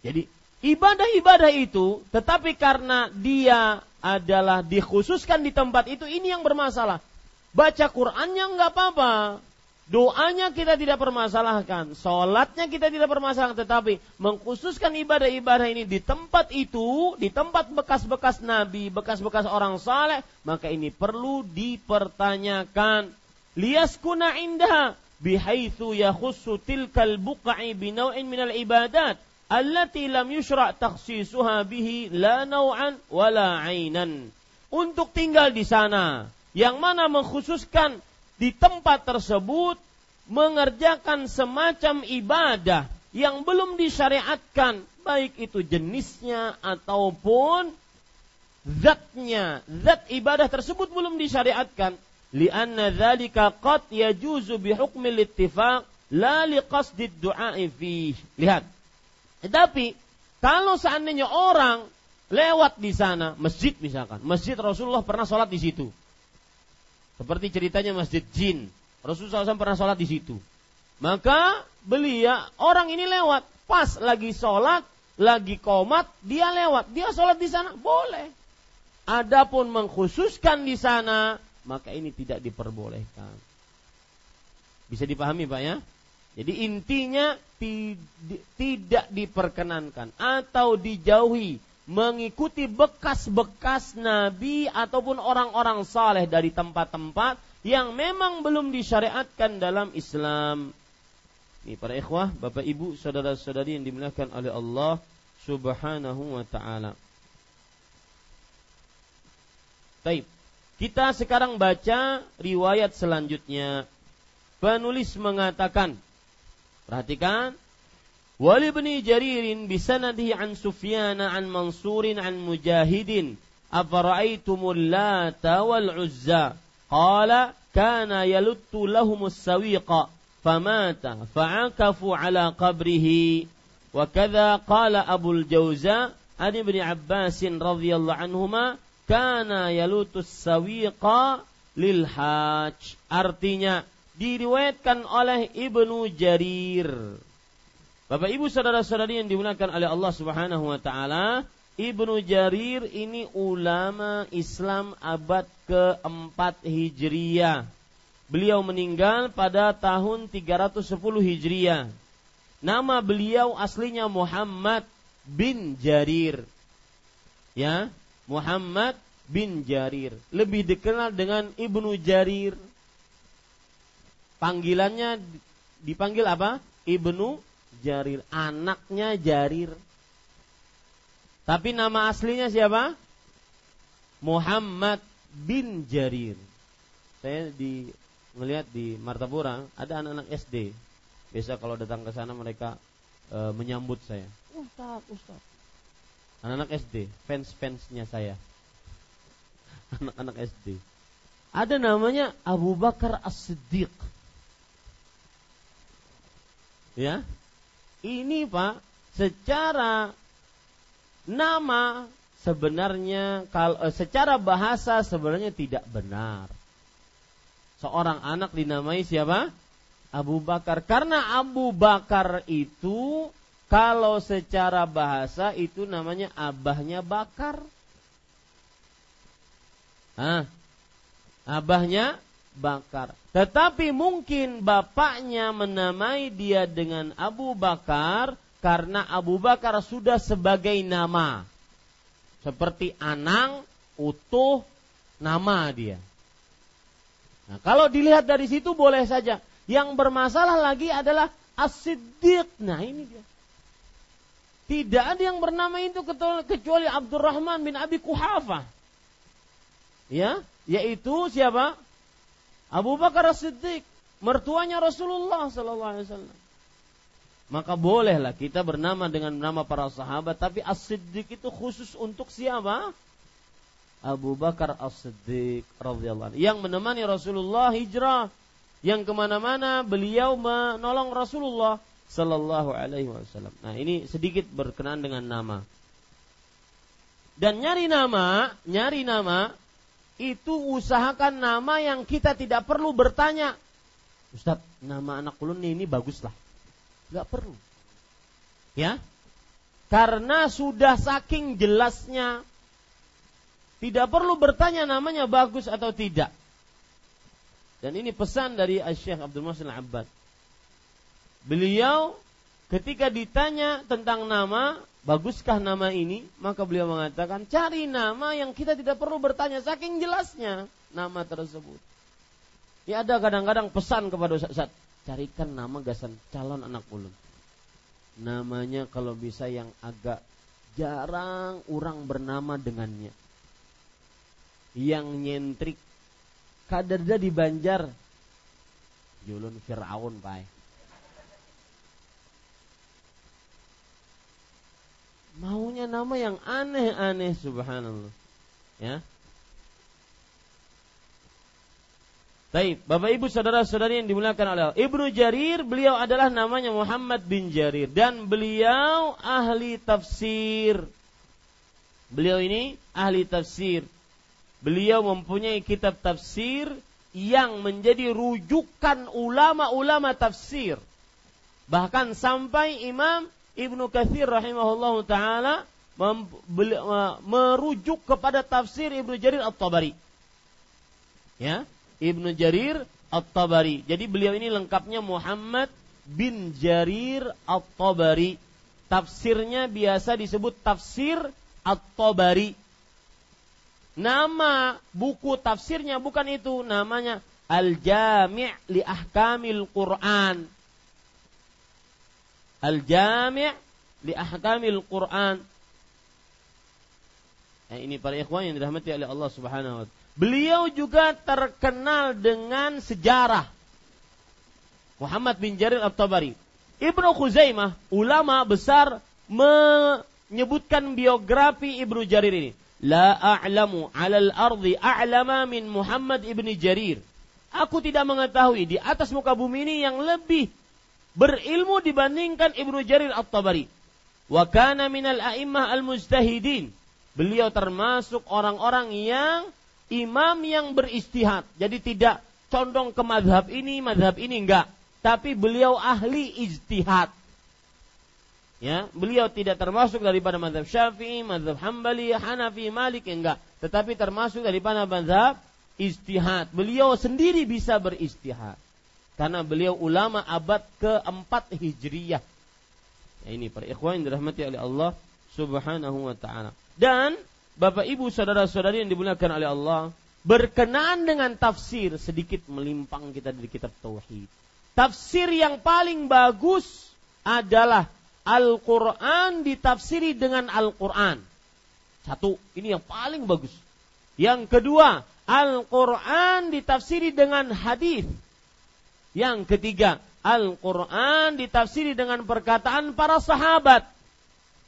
Jadi ibadah-ibadah itu, tetapi karena dia adalah dikhususkan di tempat itu, ini yang bermasalah. Baca Qur'annya enggak apa-apa, doanya kita tidak permasalahkan, sholatnya kita tidak permasalahkan, tetapi mengkhususkan ibadah-ibadah ini di tempat itu, di tempat bekas-bekas Nabi, bekas-bekas orang saleh, maka ini perlu dipertanyakan. Liyaskuna indah bihaitsu yakhussu tilkal buqa'i binaw'in minal ibadat allati lam yusyra' takhsisuha bihi la naw'an wa la 'ainan. Untuk tinggal di sana, yang mana mengkhususkan di tempat tersebut mengerjakan semacam ibadah yang belum disyariatkan, baik itu jenisnya ataupun zatnya. Zat ibadah tersebut belum disyariatkan. Li'anna dzalika qad yajuzu bi hukmil ittifaq la liqasdid du'a'i fihi. Lihat. Tetapi kalau seandainya orang lewat di sana, masjid misalkan, masjid Rasulullah pernah sholat di situ. Seperti ceritanya masjid jin, Rasulullah shallallahu alaihi wasallam pernah sholat di situ. Maka belia orang ini lewat pas lagi sholat, lagi qomat, dia lewat, dia sholat di sana boleh. Adapun mengkhususkan di sana, maka ini tidak diperbolehkan. Bisa dipahami Pak ya? Jadi intinya tidak diperkenankan atau dijauhi mengikuti bekas-bekas nabi ataupun orang-orang saleh dari tempat-tempat yang memang belum disyariatkan dalam Islam. Ini para ikhwah, bapak ibu, saudara-saudari yang dimuliakan oleh Allah subhanahu wa ta'ala. Baik, kita sekarang baca riwayat selanjutnya. Penulis mengatakan, perhatikan, wa ibni Jaririn bisanadihi an Sufyan an Mansur an Mujahid afara'aitumul Lata wal Uzza qala kana yaluttu lahumus sawiqa فمات فعكفوا على قبره وكذا قال أبو الجوزة عن ابن عباس رضي الله عنهما كان يلوت السويق للحاج. Artinya diriwayatkan oleh Ibnu Jarir. Bapak ibu saudara-saudari yang dimuliakan oleh Allah subhanahu wa ta'ala, Ibnu Jarir ini ulama Islam abad keempat Hijriah. Beliau meninggal pada tahun tiga ratus sepuluh Hijriah. Nama beliau aslinya Muhammad bin Jarir. Ya, Muhammad bin Jarir. Lebih dikenal dengan Ibnu Jarir. Panggilannya dipanggil apa? Ibnu Jarir, anaknya Jarir. Tapi nama aslinya siapa? Muhammad bin Jarir. Saya di melihat di Martapura ada anak-anak S D. Biasa kalau datang ke sana mereka e, menyambut saya. Ustaz, Ustaz. Anak-anak S D, fans-fansnya saya. Anak-anak S D. Ada namanya Abu Bakar As-Siddiq. Ya. Ini Pak, secara nama sebenarnya kalau secara bahasa sebenarnya tidak benar. Seorang anak dinamai siapa? Abu Bakar. Karena Abu Bakar itu kalau secara bahasa itu namanya abahnya Bakar. Ah, abahnya Bakar. Tetapi mungkin bapaknya menamai dia dengan Abu Bakar karena Abu Bakar sudah sebagai nama. Seperti Anang, Utuh, nama dia. Nah, kalau dilihat dari situ boleh saja. Yang bermasalah lagi adalah As-Siddiq. Nah, ini dia. Tidak ada yang bernama itu kecuali Abdurrahman bin Abi Quhafah. Ya, yaitu siapa? Abu Bakar As-Siddiq, mertuanya Rasulullah sallallahu alaihi wasallam. Maka bolehlah kita bernama dengan nama para sahabat, tapi As-Siddiq itu khusus untuk siapa? Abu Bakar As-Siddiq radhiyallahu anhu yang menemani Rasulullah hijrah, yang kemana-mana beliau menolong Rasulullah sallallahu alaihi wasallam. Nah, ini sedikit berkenaan dengan nama. Dan nyari nama, nyari nama itu usahakan nama yang kita tidak perlu bertanya. Ustaz, nama anak ulun ini baguslah. Enggak perlu. Ya? Karena sudah saking jelasnya. Tidak perlu bertanya namanya bagus atau tidak. Dan ini pesan dari Syekh Abdul Muhsin Al-Abbad. Beliau ketika ditanya tentang nama, baguskah nama ini? Maka beliau mengatakan, cari nama yang kita tidak perlu bertanya. Saking jelasnya nama tersebut. Ya ada kadang-kadang pesan kepada Ustaz, carikan nama gasan calon anak ulun. Namanya kalau bisa yang agak jarang orang bernama dengannya. Yang nyentrik kadernya di Banjar Julun Fir'aun pai. Maunya nama yang aneh-aneh subhanallah. Ya. Baik, Bapak Ibu saudara-saudari yang dimuliakan oleh Allah. Ibnu Jarir beliau adalah namanya Muhammad bin Jarir dan beliau ahli tafsir. Beliau ini ahli tafsir. Beliau mempunyai kitab tafsir yang menjadi rujukan ulama-ulama tafsir. Bahkan sampai Imam Ibn Kathir rahimahullahu ta'ala merujuk kepada tafsir Ibn Jarir At-Tabari. Ya, Ibn Jarir At-Tabari. Jadi beliau ini lengkapnya Muhammad bin Jarir At-Tabari. Tafsirnya biasa disebut tafsir At-Tabari. Nama buku tafsirnya bukan itu, namanya Al-Jami' li Ahkamil Qur'an. Al-Jami' li Ahkamil Qur'an. Nah, ini para ikhwan yang dirahmati oleh Allah Subhanahu wa taala. Beliau juga terkenal dengan sejarah. Muhammad bin Jarir At-Tabari. Ibnu Khuzaimah, ulama besar, menyebutkan biografi Ibnu Jarir ini. La a'lamu 'alal ardi a'lama min Muhammad ibn Jarir. Aku tidak mengetahui di atas muka bumi ini yang lebih berilmu dibandingkan Ibnu Jarir At-Tabari. Wa kana minal a'immah al-mujtahidin. Beliau termasuk orang-orang yang imam yang beristihad. Jadi tidak condong ke mazhab ini, mazhab ini enggak. Tapi beliau ahli ijtihad. Ya, beliau tidak termasuk daripada mazhab Syafi'i, mazhab Hambali, Hanafi, Malik enggak. Tetapi termasuk daripada mazhab ijtihad. Beliau sendiri bisa beristihad. Karena beliau ulama abad keempat Hijriyah. Ya, ini para ikhwan yang dirahmati oleh Allah Subhanahu wa ta'ala. Dan Bapak Ibu saudara-saudari yang dimuliakan oleh Allah, berkenaan dengan tafsir sedikit melimpang kita dari kitab tauhid. Tafsir yang paling bagus adalah Al-Qur'an ditafsiri dengan Al-Qur'an. Satu, ini yang paling bagus. Yang kedua, Al-Qur'an ditafsiri dengan hadis. Yang ketiga, Al-Qur'an ditafsiri dengan perkataan para sahabat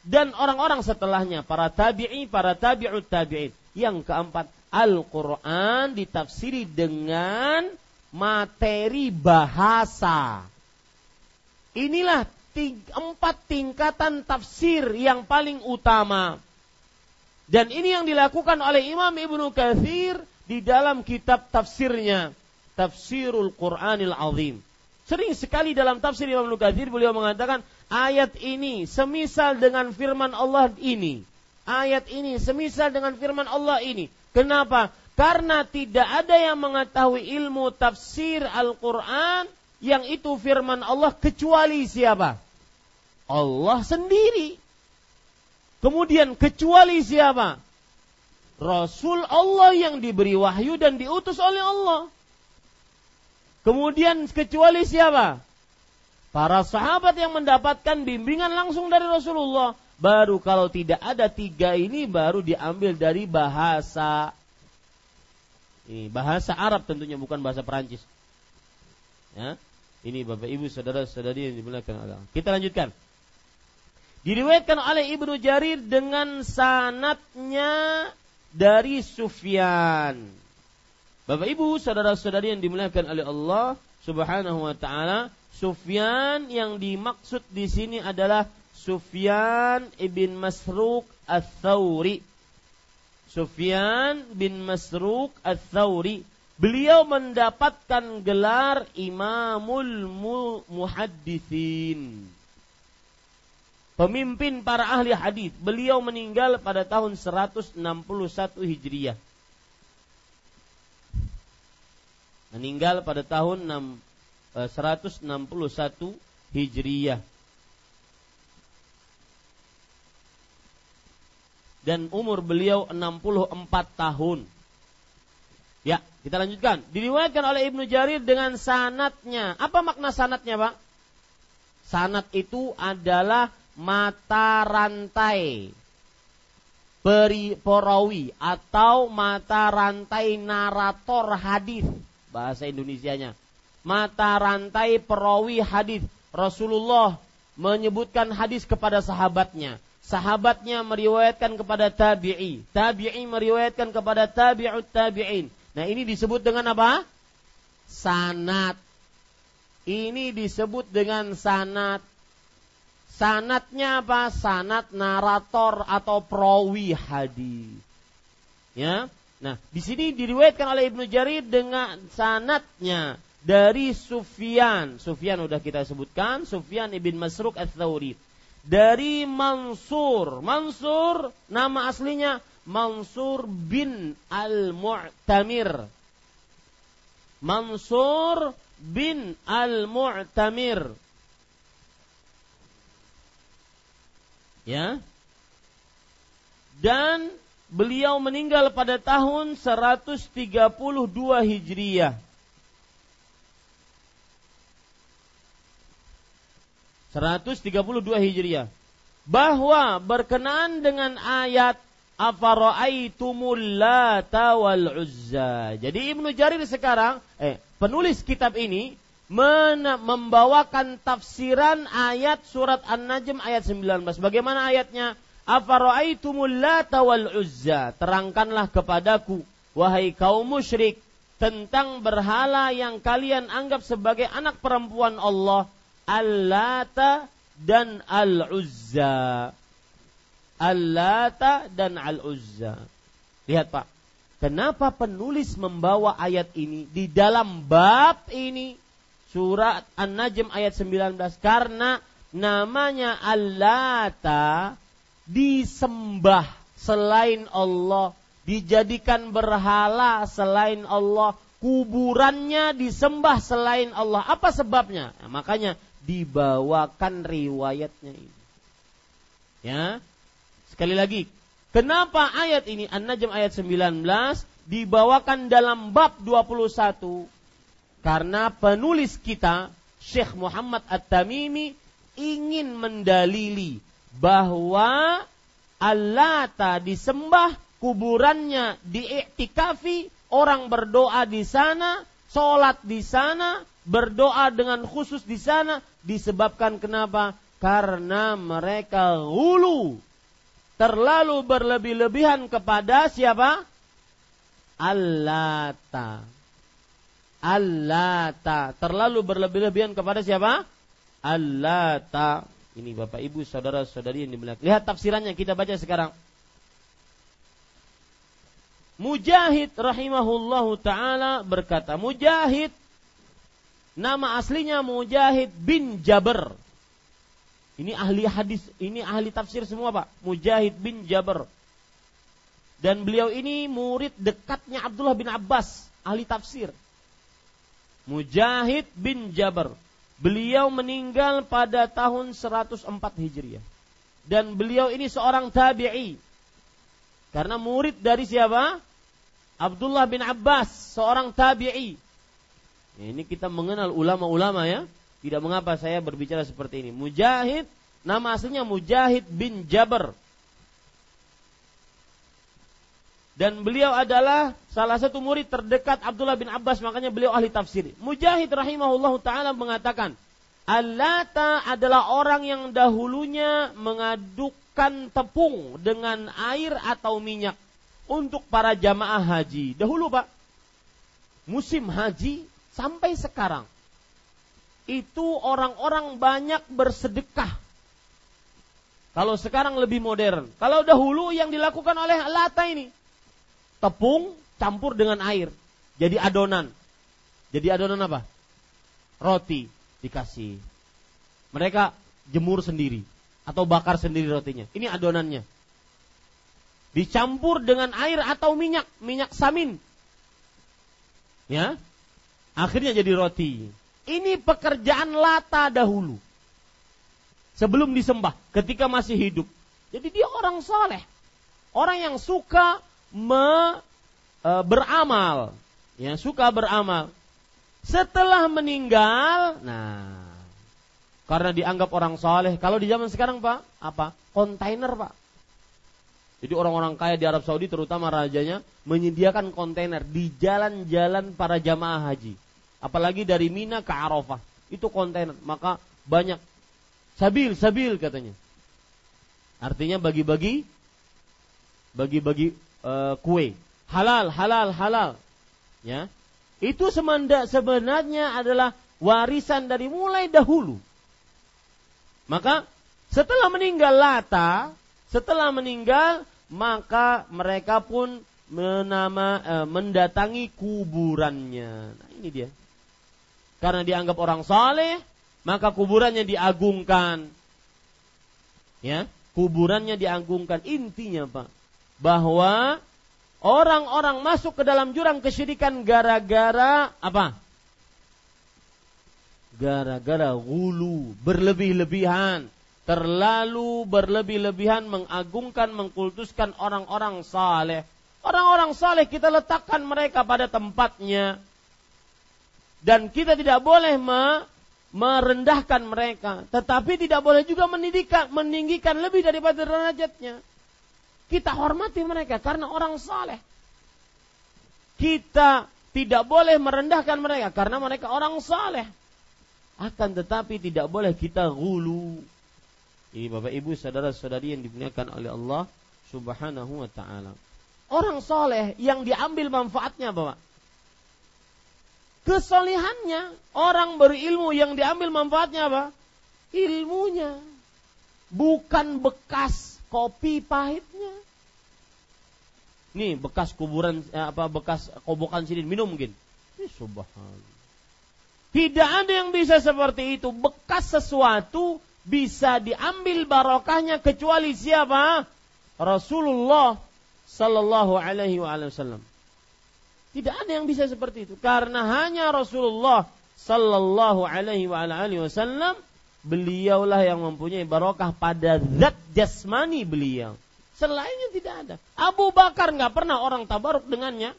dan orang-orang setelahnya, para tabi'i, para tabi'ut tabi'in. Yang keempat, Al-Qur'an ditafsiri dengan materi bahasa. Inilah tiga, empat tingkatan tafsir yang paling utama. Dan ini yang dilakukan oleh Imam Ibnu Kathir di dalam kitab tafsirnya, Tafsirul Qur'anil Azim. Sering sekali dalam tafsir Imam Ibnu Katsir beliau mengatakan ayat ini semisal dengan firman Allah ini. Ayat ini semisal dengan firman Allah ini. Kenapa? Karena tidak ada yang mengetahui ilmu tafsir Al-Qur'an yang itu firman Allah kecuali siapa? Allah sendiri. Kemudian kecuali siapa? Rasul Allah yang diberi wahyu dan diutus oleh Allah. Kemudian kecuali siapa? Para sahabat yang mendapatkan bimbingan langsung dari Rasulullah. Baru kalau tidak ada tiga ini baru diambil dari bahasa. Ini bahasa Arab tentunya, bukan bahasa Perancis. Ya? Ini Bapak Ibu saudara-saudari yang dimuliakan Allah. Kita lanjutkan. Diriwayatkan oleh Ibnu Jarir dengan sanadnya dari Sufyan. Bapak Ibu, saudara-saudari yang dimuliakan oleh Allah Subhanahu wa taala, Sufyan yang dimaksud di sini adalah Sufyan ibn Masruq Ats-Tsauri. Sufyan bin Masruq Ats-Tsauri, beliau mendapatkan gelar Imamul Muhadditsin, pemimpin para ahli hadis. Beliau meninggal pada tahun seratus enam puluh satu Hijriah. Meninggal pada tahun seratus enam puluh satu Hijriah. Dan umur beliau enam puluh empat tahun. Ya, kita lanjutkan. Diriwayatkan oleh Ibnu Jarir dengan sanadnya. Apa makna sanadnya, Pak? Sanad itu adalah mata rantai perawi atau mata rantai narator hadis. Bahasa Indonesianya, mata rantai perawi hadis. Rasulullah menyebutkan hadis kepada sahabatnya, sahabatnya meriwayatkan kepada tabi'i, tabi'i meriwayatkan kepada tabi'ut tabi'in. Nah, ini disebut dengan apa? Sanad. Ini disebut dengan sanad. Sanadnya apa? Sanad narator atau perawi hadis. Ya. Nah, di sini diriwayatkan oleh Ibnu Jarir dengan sanadnya dari Sufyan. Sufyan sudah kita sebutkan, Sufyan ibn Masruq Ats-Tsauri. Dari Mansur. Mansur nama aslinya Mansur bin al Mu'tamir. Mansur bin al Mu'tamir. Ya. Dan beliau meninggal pada tahun seratus tiga puluh dua Hijriah. seratus tiga puluh dua Hijriah. Bahwa berkenaan dengan ayat afara'aitumul Lata wal Uzza. Jadi Ibnu Jarir sekarang, eh, penulis kitab ini men- membawakan tafsiran ayat surat An-Najm ayat sembilan belas. Bagaimana ayatnya? Afara'aitumul Lata wal Uzza. Terangkanlah kepadaku, wahai kaum musyrik, tentang berhala yang kalian anggap sebagai anak perempuan Allah, Al-Lata dan Al-Uzza. Al-Lata dan Al-Uzza. Lihat Pak, kenapa penulis membawa ayat ini di dalam bab ini, surat An-Najm ayat sembilan belas? Karena namanya Al-Lata disembah selain Allah, dijadikan berhala selain Allah, kuburannya disembah selain Allah. Apa sebabnya? Nah, makanya dibawakan riwayatnya ini. Ya. Sekali lagi, kenapa ayat ini An-Najm ayat sembilan belas dibawakan dalam bab dua puluh satu? Karena penulis kita Syekh Muhammad At-Tamimi ingin mendalili bahwa Al-Lata disembah, kuburannya diiktikafi, orang berdoa di sana, sholat di sana, berdoa dengan khusus di sana, disebabkan kenapa? Karena mereka ghulu, terlalu berlebih-lebihan kepada siapa? Al-Lata. Al-Lata, terlalu berlebih-lebihan kepada siapa? Al-Lata. Ini Bapak Ibu saudara-saudari yang dimuliakan. Lihat tafsirannya, kita baca sekarang. Mujahid rahimahullahu ta'ala berkata, Mujahid, nama aslinya Mujahid bin Jabar. Ini ahli hadis, ini ahli tafsir semua Pak. Mujahid bin Jabar. Dan beliau ini murid dekatnya Abdullah bin Abbas, ahli tafsir. Mujahid bin Jabar. Beliau meninggal pada tahun seratus empat Hijriah. Dan beliau ini seorang tabi'i. Karena murid dari siapa? Abdullah bin Abbas, seorang tabi'i. Ini kita mengenal ulama-ulama ya. Tidak mengapa saya berbicara seperti ini. Mujahid, nama aslinya Mujahid bin Jabar. Dan beliau adalah salah satu murid terdekat Abdullah bin Abbas, makanya beliau ahli tafsir. Mujahid rahimahullahu ta'ala mengatakan, Al-Lata adalah orang yang dahulunya mengaduk kan tepung dengan air atau minyak untuk para jamaah haji. Dahulu Pak, musim haji sampai sekarang itu orang-orang banyak bersedekah. Kalau sekarang lebih modern. Kalau dahulu yang dilakukan oleh Lata ini, tepung campur dengan air, jadi adonan. Jadi adonan apa? Roti dikasih. Mereka jemur sendiri atau bakar sendiri rotinya. Ini adonannya. Dicampur dengan air atau minyak, minyak samin. Ya. Akhirnya jadi roti. Ini pekerjaan Lata dahulu. Sebelum disembah, ketika masih hidup. Jadi dia orang saleh. Orang yang suka me, e, beramal. Ya, suka beramal. Setelah meninggal, nah, karena dianggap orang saleh. Kalau di zaman sekarang Pak, apa? Kontainer Pak. Jadi orang-orang kaya di Arab Saudi, terutama rajanya, menyediakan kontainer di jalan-jalan para jamaah haji. Apalagi dari Mina ke Arafah, itu kontainer. Maka banyak sabil-sabil katanya. Artinya bagi-bagi, bagi-bagi e, kue. Halal, halal, halal. Ya. Itu semenda, sebenarnya adalah warisan dari mulai dahulu. Maka setelah meninggal Lata, setelah meninggal, maka mereka pun menama, e, mendatangi kuburannya. Nah ini dia. karena dianggap orang saleh, maka kuburannya diagungkan. Ya, kuburannya diagungkan. Intinya, Pak, bahwa orang-orang masuk ke dalam jurang kesyirikan gara-gara apa? Gara-gara gulu, berlebih-lebihan, terlalu berlebih-lebihan mengagungkan, mengkultuskan orang-orang saleh. Orang-orang saleh kita letakkan mereka pada tempatnya, dan kita tidak boleh merendahkan mereka, tetapi tidak boleh juga mendidikan, meninggikan lebih daripada derajatnya. Kita hormati mereka karena orang saleh. Kita tidak boleh merendahkan mereka karena mereka orang saleh. Akan tetapi tidak boleh kita ghulu. Ini Bapak Ibu saudara-saudari yang dimuliakan oleh Allah Subhanahu wa taala. Orang soleh yang diambil manfaatnya, Bapak. Kesolihannya. Orang berilmu yang diambil manfaatnya apa? Ilmunya. Bukan bekas kopi pahitnya. Nih bekas kuburan, apa bekas kobokan sini minum mungkin. Ini subhanallah. Tidak ada yang bisa seperti itu. Bekas sesuatu bisa diambil barokahnya kecuali siapa? Rasulullah sallallahu alaihi wasallam. Tidak ada yang bisa seperti itu karena hanya Rasulullah sallallahu alaihi wasallam, beliaulah yang mempunyai barokah pada zat jasmani beliau. Selainnya tidak ada. Abu Bakar enggak pernah orang tabaruk dengannya.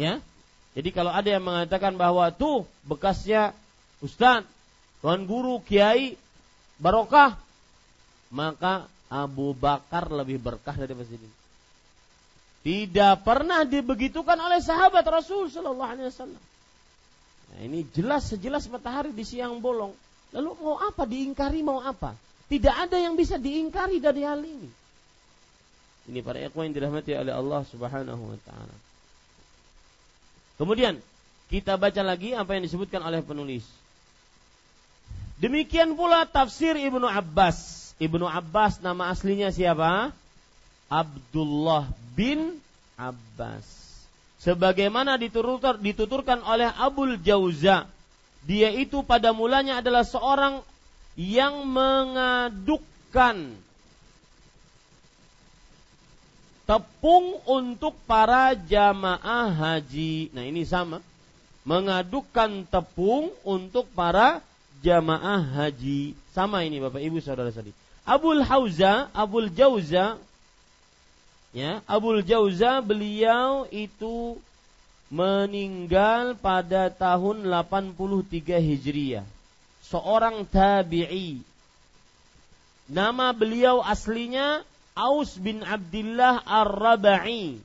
Ya. Jadi kalau ada yang mengatakan bahwa tuh bekasnya ustaz, tuan guru, kiai barokah, maka Abu Bakar lebih berkah dari masjid ini. Tidak pernah dibegitukan oleh sahabat Rasul sallallahu alaihi wasallam. Nah, ini jelas sejelas matahari di siang bolong. Lalu mau apa diingkari, mau apa? Tidak ada yang bisa diingkari dari hal ini. Ini para ikhwan yang dirahmati oleh Allah Subhanahu wa taala. Kemudian kita baca lagi apa yang disebutkan oleh penulis. Demikian pula tafsir Ibnu Abbas. Ibnu Abbas nama aslinya siapa? Abdullah bin Abbas. Sebagaimana dituturkan oleh Abul Jauza, dia itu pada mulanya adalah seorang yang mengadukkan tepung untuk para jamaah haji. Nah, ini sama. Mengadukkan tepung untuk para jamaah haji. Sama ini Bapak Ibu saudara-saudari. Abul Hauza, Abul Jauza, ya, Abul Jauza beliau itu meninggal pada tahun delapan puluh tiga Hijriah. Seorang tabi'i. Nama beliau aslinya Aus bin Abdullah Ar-Rabai.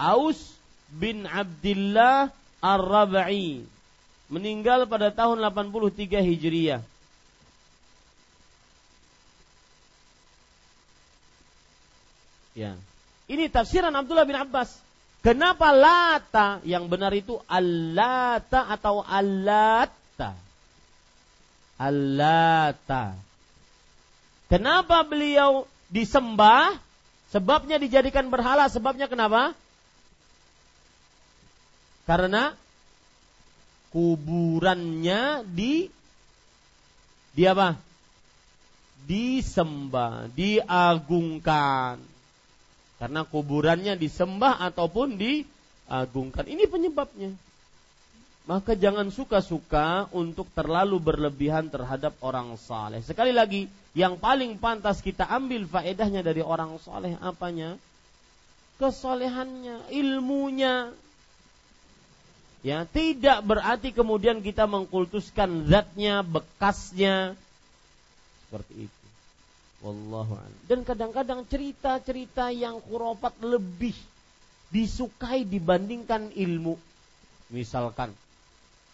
Aus bin Abdullah Ar-Rabai. Meninggal pada tahun delapan puluh tiga Hijriah. Ya. Ini tafsiran Abdullah bin Abbas. Kenapa lata? Yang benar itu al-lata atau al-lata. Al-lata. Kenapa beliau disembah? Sebabnya dijadikan berhala. Sebabnya kenapa? Karena kuburannya di di apa? Disembah, diagungkan. Karena kuburannya disembah ataupun diagungkan. Ini penyebabnya. Maka jangan suka-suka untuk terlalu berlebihan terhadap orang saleh. Sekali lagi, yang paling pantas kita ambil faedahnya dari orang saleh apanya? Kesolehannya, ilmunya. Ya, tidak berarti kemudian kita mengkultuskan zatnya, bekasnya. Seperti itu. Wallahu'alam. Dan kadang-kadang cerita-cerita yang khurafat lebih disukai dibandingkan ilmu. Misalkan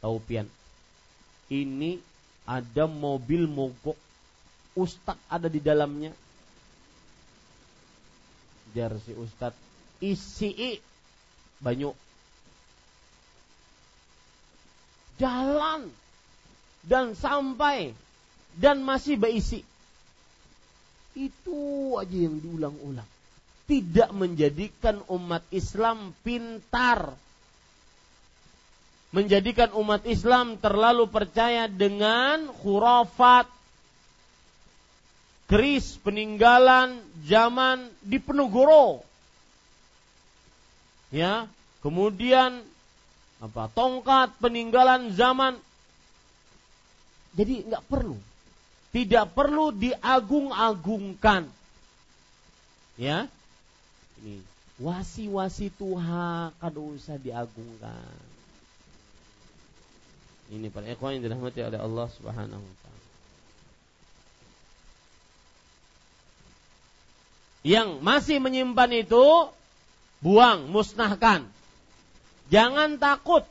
taupian, ini ada mobil mogok, ustaz ada di dalamnya. Jar si ustaz, isi banyu jalan dan sampai dan masih berisi. Itu aja yang diulang-ulang. Tidak menjadikan umat Islam pintar. menjadikan umat Islam terlalu percaya dengan khurafat. Keris peninggalan zaman Diponegoro. Ya, kemudian apa? Tongkat peninggalan zaman. Jadi enggak perlu. Tidak perlu diagung-agungkan. Ya. Ini wasi-wasi Tuhan kadu usah diagungkan. Ini para ikhwan yang dirahmati oleh Allah Subhanahu wa taala. Yang masih menyimpan itu buang, musnahkan. Jangan takut.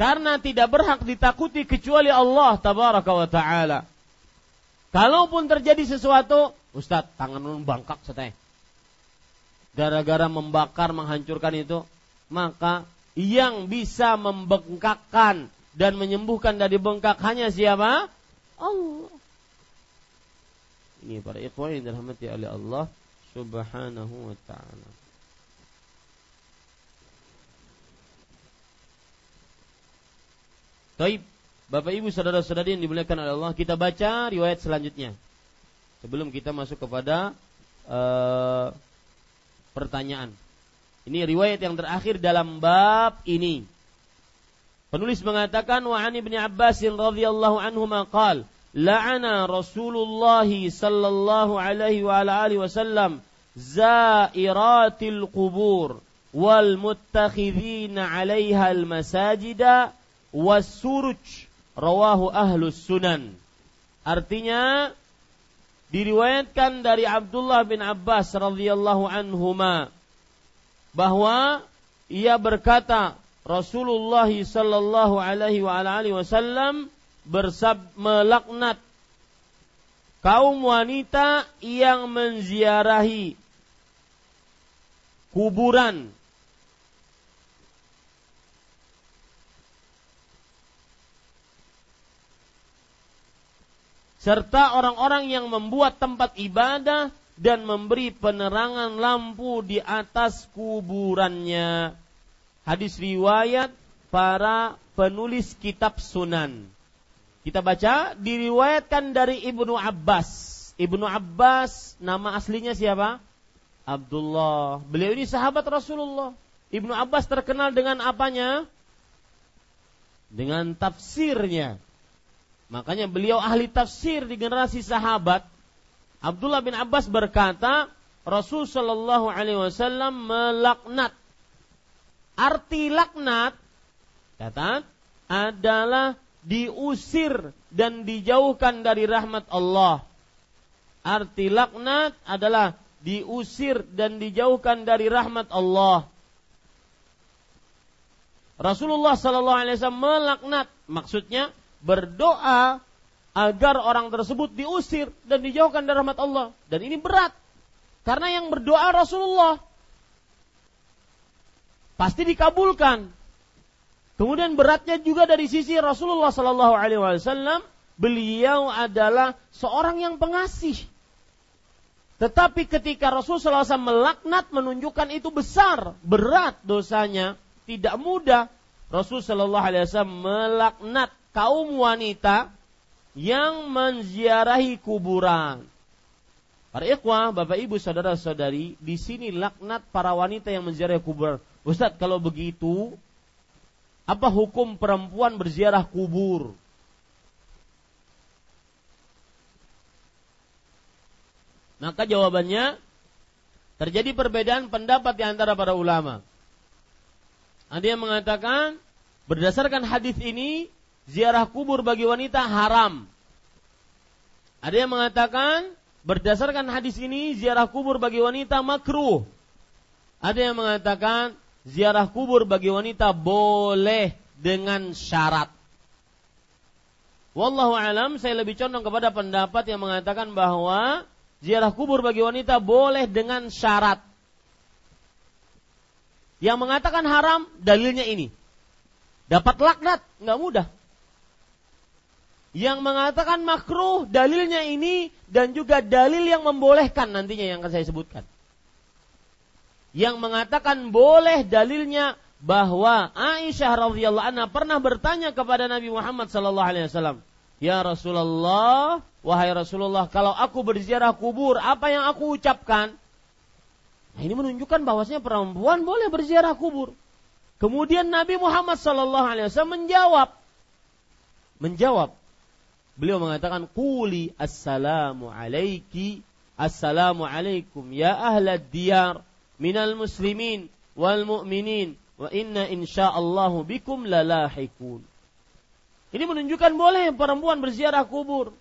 Karena tidak berhak ditakuti kecuali Allah Tabaraka wa taala. Kalaupun terjadi sesuatu, Ustaz, tangan lu bangkak seteh. Gara-gara membakar, menghancurkan itu, maka yang bisa membengkakkan dan menyembuhkan dari bengkak hanya siapa? Allah. Ini para ikhwan yang dirahmati oleh Allah Subhanahu wa ta'ala. Baik, Bapak Ibu saudara-saudari yang dimuliakan oleh Allah, kita baca riwayat selanjutnya sebelum kita masuk kepada uh, pertanyaan. Ini riwayat yang terakhir dalam bab ini. Penulis mengatakan wa an Ibnu Abbas radhiyallahu anhu maqal la'ana Rasulullah sallallahu alaihi wa ala alihi wasallam zairatil qubur wal muttakhidhina 'alaiha al masajida was suruj rawahu ahlus sunan. Artinya diriwayatkan dari Abdullah bin Abbas radhiyallahu anhuma bahwa ia berkata Rasulullah sallallahu alaihi wa ala alihi wasallam bersab melaknat kaum wanita yang menziarahi kuburan serta orang-orang yang membuat tempat ibadah dan memberi penerangan lampu di atas kuburannya. Hadis riwayat para penulis kitab sunan. Kita baca, diriwayatkan dari Ibnu Abbas. Ibnu Abbas, nama aslinya siapa? Abdullah. Beliau ini sahabat Rasulullah. Ibnu Abbas terkenal dengan apanya? Dengan tafsirnya. Makanya beliau ahli tafsir di generasi sahabat. Abdullah bin Abbas berkata, Rasul sallallahu alaihi wasallam melaknat. Arti laknat, kata, adalah diusir dan dijauhkan dari rahmat Allah. Arti laknat adalah diusir dan dijauhkan dari rahmat Allah. Rasulullah sallallahu alaihi wasallam melaknat, maksudnya berdoa agar orang tersebut diusir dan dijauhkan dari rahmat Allah. Dan ini berat, karena yang berdoa Rasulullah pasti dikabulkan. Kemudian beratnya juga dari sisi Rasulullah sallallahu alaihi wasallam, beliau adalah seorang yang pengasih. Tetapi ketika Rasulullah sallallahu alaihi wasallam melaknat, menunjukkan itu besar, berat dosanya, tidak mudah. Rasulullah sallallahu alaihi wasallam melaknat kaum wanita yang menziarahi kuburan. Para ikhwah, Bapak Ibu, saudara-saudari, di sini laknat para wanita yang menziarahi kuburan. Ustaz, kalau begitu apa hukum perempuan berziarah kubur? Maka jawabannya terjadi perbedaan pendapat di antara para ulama. Ada yang mengatakan berdasarkan hadis ini ziarah kubur bagi wanita haram. Ada yang mengatakan berdasarkan hadis ini ziarah kubur bagi wanita makruh. Ada yang mengatakan ziarah kubur bagi wanita boleh dengan syarat. Wallahu alam, saya lebih condong kepada pendapat yang mengatakan bahwa ziarah kubur bagi wanita boleh dengan syarat. Yang mengatakan haram dalilnya ini. Dapat laknat, enggak mudah. Yang mengatakan makruh dalilnya ini dan juga dalil yang membolehkan nantinya yang akan saya sebutkan. Yang mengatakan boleh dalilnya bahwa Aisyah radhiyallahu anha pernah bertanya kepada Nabi Muhammad sallallahu alaihi wasallam, "Ya Rasulullah, wahai Rasulullah, kalau aku berziarah kubur, apa yang aku ucapkan?" Nah, ini menunjukkan bahwasanya perempuan boleh berziarah kubur. Kemudian Nabi Muhammad sallallahu alaihi wasallam menjawab. Menjawab. Beliau mengatakan, "Quli assalamu alayki, assalamu alaikum ya ahlad diyar minal muslimin wal mu'minin wa inna insyaallah bikum lalahikun." Ini menunjukkan boleh perempuan berziarah kubur.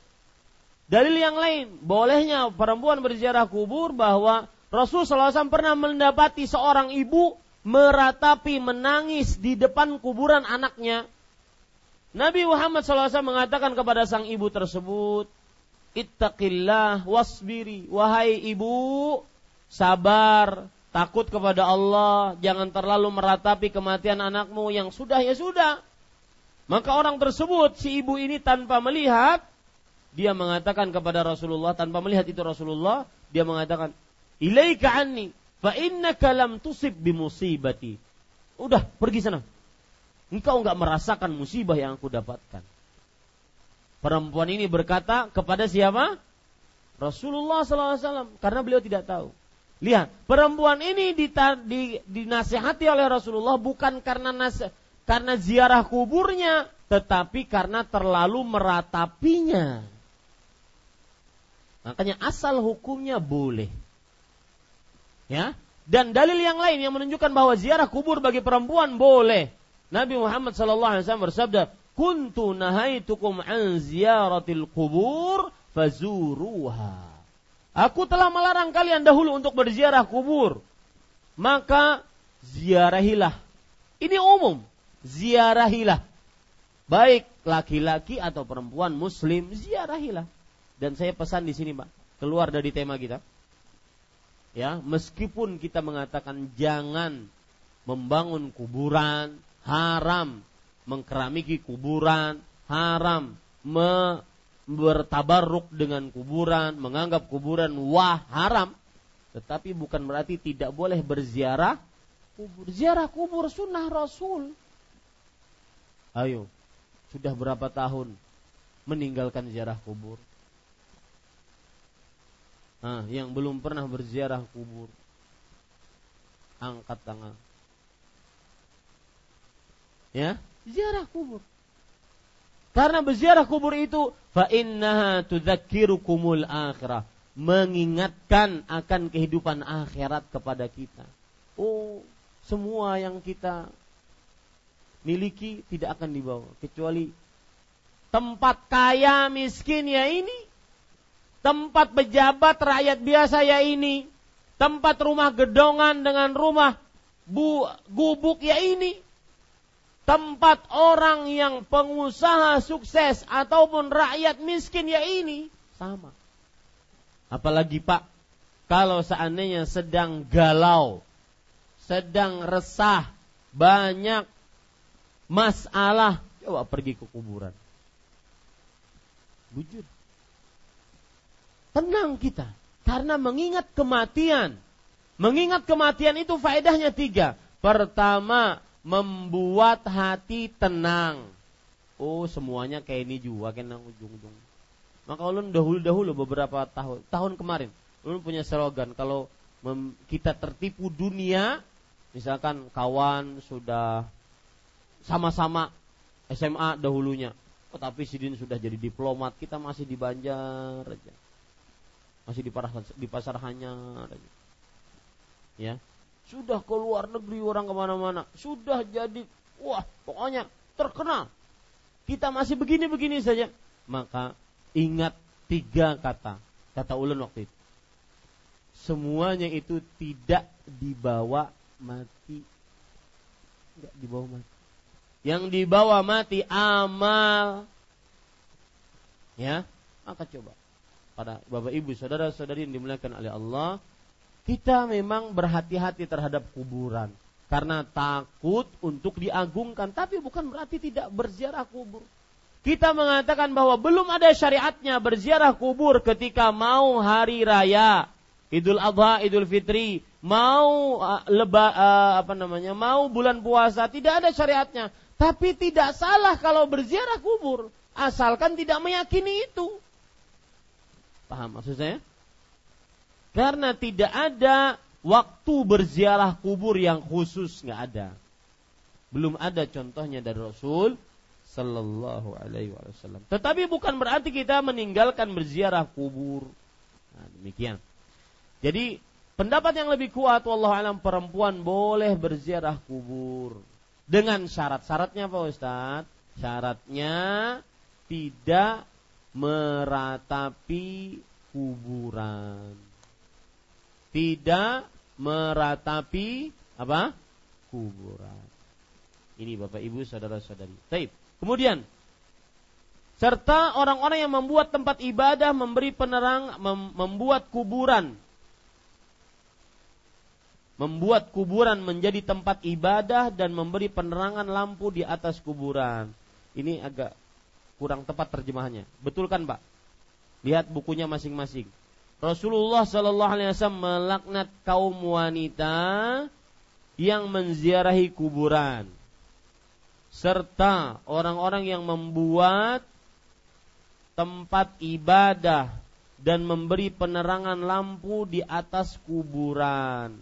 Dalil yang lain, bolehnya perempuan berziarah kubur bahwa Rasulullah sallallahu alaihi wasallam pernah mendapati seorang ibu meratapi, menangis di depan kuburan anaknya. Nabi Muhammad sallallahu alaihi wasallam mengatakan kepada sang ibu tersebut, "Ittaqillah wasbiri." Wahai ibu, sabar, takut kepada Allah, jangan terlalu meratapi kematian anakmu. Yang sudah ya sudah. Maka orang tersebut, si ibu ini tanpa melihat, dia mengatakan kepada Rasulullah, tanpa melihat itu Rasulullah, dia mengatakan, "Ilaika anni fa innaka lam tusib bi musibati." Udah, pergi sana. Engkau enggak merasakan musibah yang aku dapatkan. Perempuan ini berkata kepada siapa? Rasulullah sallallahu alaihi wasallam, karena beliau tidak tahu. Lihat, perempuan ini dinasihati oleh Rasulullah bukan karena nasihat, karena ziarah kuburnya, tetapi karena terlalu meratapinya. Makanya asal hukumnya boleh. Ya, dan dalil yang lain yang menunjukkan bahwa ziarah kubur bagi perempuan boleh. Nabi Muhammad sallallahu alaihi wasallam bersabda, "Kuntu nahaitukum an ziyaratil qubur fazuruha." Aku telah melarang kalian dahulu untuk berziarah kubur, maka ziarahilah. Ini umum. Ziarahilah, baik laki-laki atau perempuan muslim, ziarahilah. Dan saya pesan di sini, Pak, keluar dari tema kita. Ya, meskipun kita mengatakan jangan membangun kuburan, haram mengkeramiki kuburan, haram me- bertabarruk dengan kuburan, menganggap kuburan wah haram, tetapi bukan berarti tidak boleh berziarah kubur. Ziarah kubur sunnah Rasul. Ayo, sudah berapa tahun meninggalkan ziarah kubur? Nah, yang belum pernah berziarah kubur, angkat tangan. Ya, ziarah kubur. Karena berziarah kubur itu, fa innaha tudzakirukumul akhirah, mengingatkan akan kehidupan akhirat kepada kita. Oh, semua yang kita miliki tidak akan dibawa kecuali tempat kaya miskin ya ini, tempat pejabat rakyat biasa ya ini, tempat rumah gedongan dengan rumah bu, gubuk ya ini, tempat orang yang pengusaha sukses ataupun rakyat miskin ya ini, sama. Apalagi Pak, kalau seandainya sedang galau, sedang resah, banyak masalah, coba pergi ke kuburan. Bujur. Tenang kita, karena mengingat kematian. Mengingat kematian itu faedahnya tiga. Pertama, membuat hati tenang. Oh, semuanya kayak ini juga, kena ujung-ujung. Maka ulun dahulu-dahulu beberapa tahun, tahun kemarin, ulun punya slogan, kalau mem- kita tertipu dunia, misalkan kawan sudah sama-sama S M A dahulunya, oh, tapi Sidin sudah jadi diplomat, kita masih di Banjar aja, masih di, parah, di Pasar Hanyar aja. Ya, sudah ke luar negeri orang kemana-mana, sudah jadi, wah pokoknya terkenal, kita masih begini-begini saja. Maka ingat tiga kata, kata ulun waktu itu, semuanya itu tidak dibawa mati. Tidak dibawa mati. Yang dibawa mati amal. Ya, maka coba para bapak ibu saudara-saudari yang dimuliakan oleh Allah, kita memang berhati-hati terhadap kuburan karena takut untuk diagungkan, tapi bukan berarti tidak berziarah kubur. Kita mengatakan bahwa belum ada syariatnya berziarah kubur ketika mau hari raya, Idul Adha, Idul Fitri, mau uh, leba, uh, apa namanya, mau bulan puasa, tidak ada syariatnya. Tapi tidak salah kalau berziarah kubur, asalkan tidak meyakini itu. Paham maksud saya? Karena tidak ada waktu berziarah kubur yang khusus, nggak ada. Belum ada contohnya dari Rasul Sallallahu Alaihi Wasallam. Tetapi bukan berarti kita meninggalkan berziarah kubur. Nah, demikian. Jadi pendapat yang lebih kuat, wallahu alam, perempuan boleh berziarah kubur dengan syarat-syaratnya Pak Ustaz. Syaratnya tidak meratapi kuburan. Tidak meratapi apa? Kuburan. Ini Bapak Ibu saudara-saudari. Baik. Kemudian serta orang-orang yang membuat tempat ibadah, memberi penerang, mem- membuat kuburan Membuat kuburan menjadi tempat ibadah dan memberi penerangan lampu di atas kuburan. Ini agak kurang tepat terjemahannya. Betul kan Pak? Lihat bukunya masing-masing. Rasulullah Sallallahu Alaihi Wasallam melaknat kaum wanita yang menziarahi kuburan serta orang-orang yang membuat tempat ibadah dan memberi penerangan lampu di atas kuburan.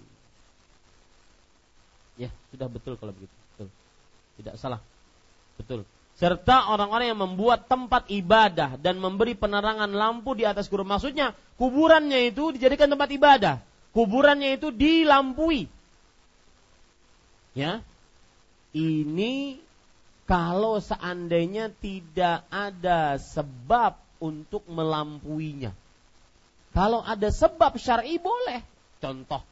Ya, sudah betul kalau begitu. Betul. Tidak salah. Betul. Serta orang-orang yang membuat tempat ibadah dan memberi penerangan lampu di atas kuburan. Maksudnya, kuburannya itu dijadikan tempat ibadah. Kuburannya itu dilampui. Ya. Ini kalau seandainya tidak ada sebab untuk melampuinya. Kalau ada sebab syar'i boleh. Contoh,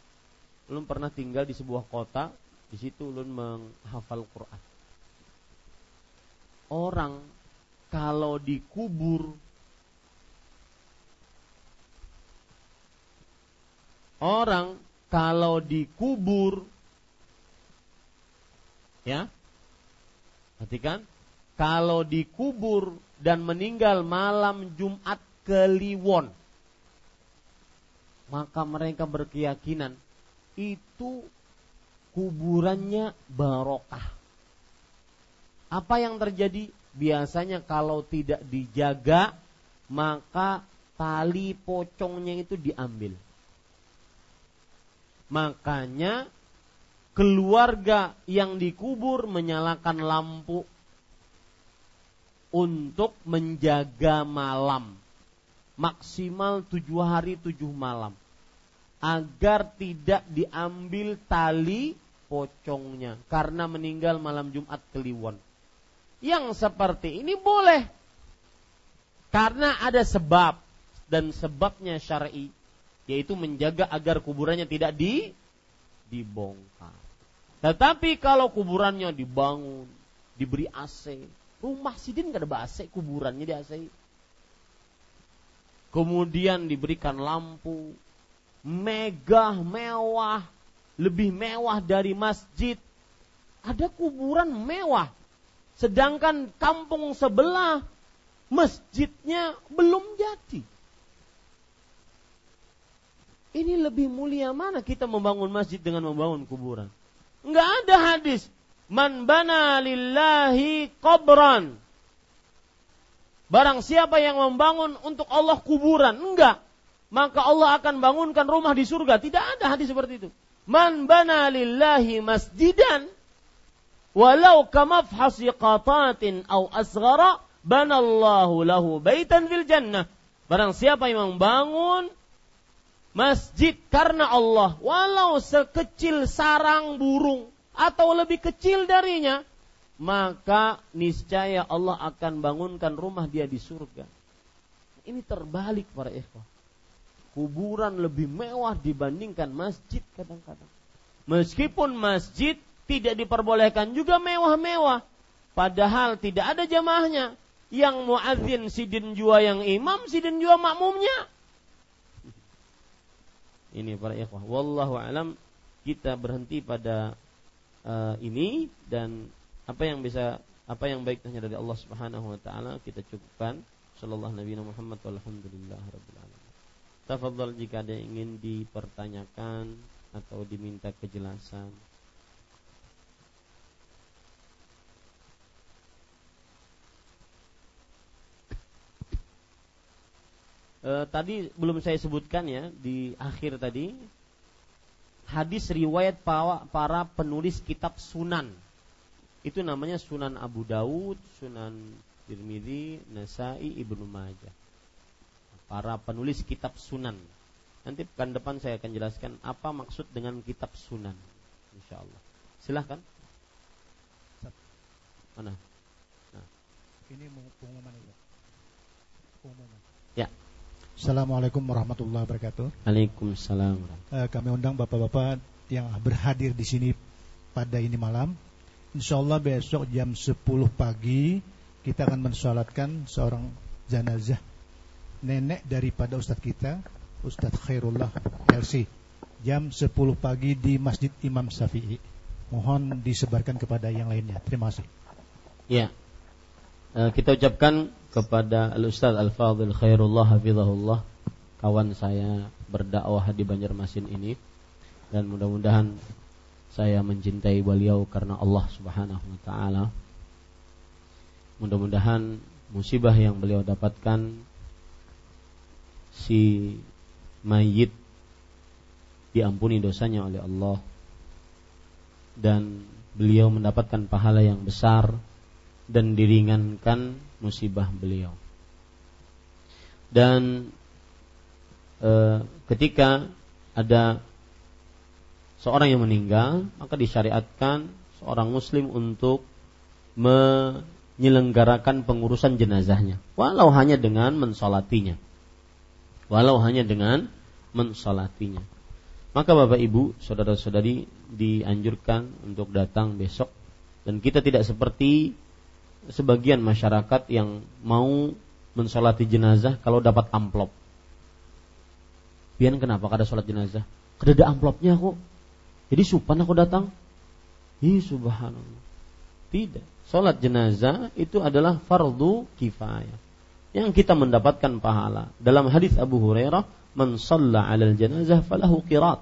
lu pernah tinggal di sebuah kota, di situ ulun menghafal Quran. Orang kalau dikubur, orang kalau dikubur, ya, perhatikan, kalau dikubur dan meninggal malam Jumat Kliwon, maka mereka berkeyakinan itu kuburannya barokah. Apa yang terjadi? Biasanya kalau tidak dijaga, maka tali pocongnya itu diambil. Makanya keluarga yang dikubur menyalakan lampu untuk menjaga malam. Maksimal tujuh hari tujuh malam. Agar tidak diambil tali pocongnya karena meninggal malam Jumat Kliwon. Yang seperti ini boleh karena ada sebab, dan sebabnya syar'i, yaitu menjaga agar kuburannya tidak di, dibongkar. Tetapi kalau kuburannya dibangun, diberi A C, rumah sidin gak ada A C, kuburannya di A C, kemudian diberikan lampu megah, mewah, lebih mewah dari masjid. Ada kuburan mewah, sedangkan kampung sebelah masjidnya belum jadi. Ini lebih mulia mana kita membangun masjid dengan membangun kuburan? Enggak ada hadis man bana lillahi qabran, barang siapa yang membangun untuk Allah kuburan, enggak, maka Allah akan bangunkan rumah di surga. Tidak ada hadis seperti itu. Man bana lillahi masjidan walau kamafhasi qatatin aw asghara banallahu lahu baitan fil jannah. Barang siapa yang membangun masjid karena Allah, walau sekecil sarang burung atau lebih kecil darinya, maka niscaya Allah akan bangunkan rumah dia di surga. Ini terbalik para ikhwah. Kuburan lebih mewah dibandingkan masjid kadang-kadang. Meskipun masjid tidak diperbolehkan juga mewah-mewah, padahal tidak ada jamaahnya. Yang muadzin sidin jua, yang imam sidin jua makmumnya. Ini para ikhwah, wallahu alam, kita berhenti pada uh, ini, dan apa yang bisa, apa yang baik hanya dari Allah Subhanahu wa taala kita cukupkan. Sallallahu Nabi Muhammad walhamdulillahirabbil alamin. Tafadhal jika ada yang ingin dipertanyakan atau diminta kejelasan. E, tadi belum saya sebutkan ya di akhir tadi hadis riwayat para, para penulis kitab Sunan. Itu namanya Sunan Abu Daud, Sunan Tirmidzi, Nasa'i, Ibnu Majah. Para penulis kitab Sunan. Nanti pekan depan saya akan jelaskan apa maksud dengan kitab Sunan, insyaallah. Silahkan. Mana? Nah. Ini pengumuman itu. Pengumuman. Ya. Assalamualaikum warahmatullahi wabarakatuh. Waalaikumsalam. Kami undang bapak-bapak yang berhadir di sini pada ini malam. Insyaallah besok jam sepuluh pagi kita akan mensolatkan seorang jenazah nenek daripada Ustadz kita, Ustadz Khairullah L C, jam sepuluh pagi di Masjid Imam Syafi'i. Mohon disebarkan kepada yang lainnya. Terima kasih. Ya, e, kita ucapkan kepada Al-Ustadz Al-Fadhil Khairullah Hafizahullah, kawan saya berdakwah di Banjarmasin ini, dan mudah-mudahan saya mencintai beliau karena Allah Subhanahu Wa Taala. Mudah-mudahan musibah yang beliau dapatkan, si mayit diampuni dosanya oleh Allah dan beliau mendapatkan pahala yang besar dan diringankan musibah beliau. Dan e, ketika ada seorang yang meninggal, maka disyariatkan seorang muslim untuk menyelenggarakan pengurusan jenazahnya, walau hanya dengan mensolatinya. Walau hanya dengan mensolatinya. Maka Bapak Ibu, saudara-saudari, dianjurkan untuk datang besok. Dan kita tidak seperti sebagian masyarakat yang mau mensolati jenazah kalau dapat amplop. Pian kenapa kada solat jenazah? Kada ada amplopnya kok. Jadi supan aku datang. Ih subhanallah. Tidak. Solat jenazah itu adalah fardu kifayah yang kita mendapatkan pahala. Dalam hadis Abu Hurairah, "Man shalla 'alal janazah falahu qirat."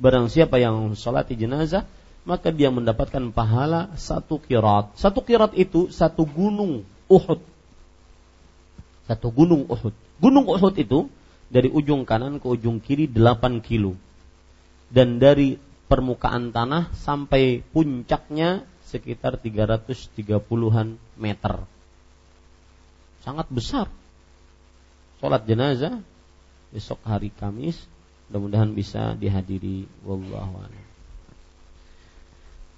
Barang siapa yang salati jenazah, maka dia mendapatkan pahala satu qirat. Satu qirat itu satu gunung Uhud. Satu gunung Uhud. Gunung Uhud itu dari ujung kanan ke ujung kiri delapan kilo. Dan dari permukaan tanah sampai puncaknya sekitar tiga ratus tiga puluhan meter. Sangat besar. Salat jenazah besok hari Kamis, mudah-mudahan bisa dihadiri. Wallahu a'lam.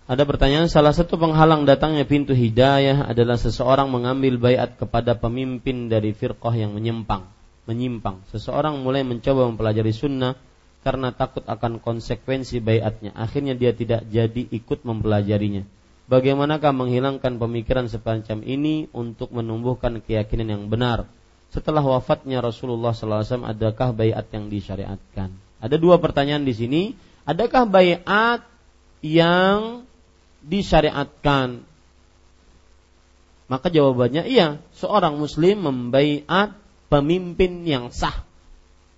Ada pertanyaan, salah satu penghalang datangnya pintu hidayah adalah seseorang mengambil bayat kepada pemimpin dari firqah yang menyimpang. Menyimpang. Seseorang mulai mencoba mempelajari sunnah karena takut akan konsekuensi bayatnya. Akhirnya dia tidak jadi ikut mempelajarinya. Bagaimanakah menghilangkan pemikiran semacam ini untuk menumbuhkan keyakinan yang benar? Setelah wafatnya Rasulullah Sallallahu Alaihi Wasallam, adakah bayat yang disyariatkan? Ada dua pertanyaan di sini. Adakah bayat yang disyariatkan? Maka jawabannya iya. Seorang Muslim membaiat pemimpin yang sah,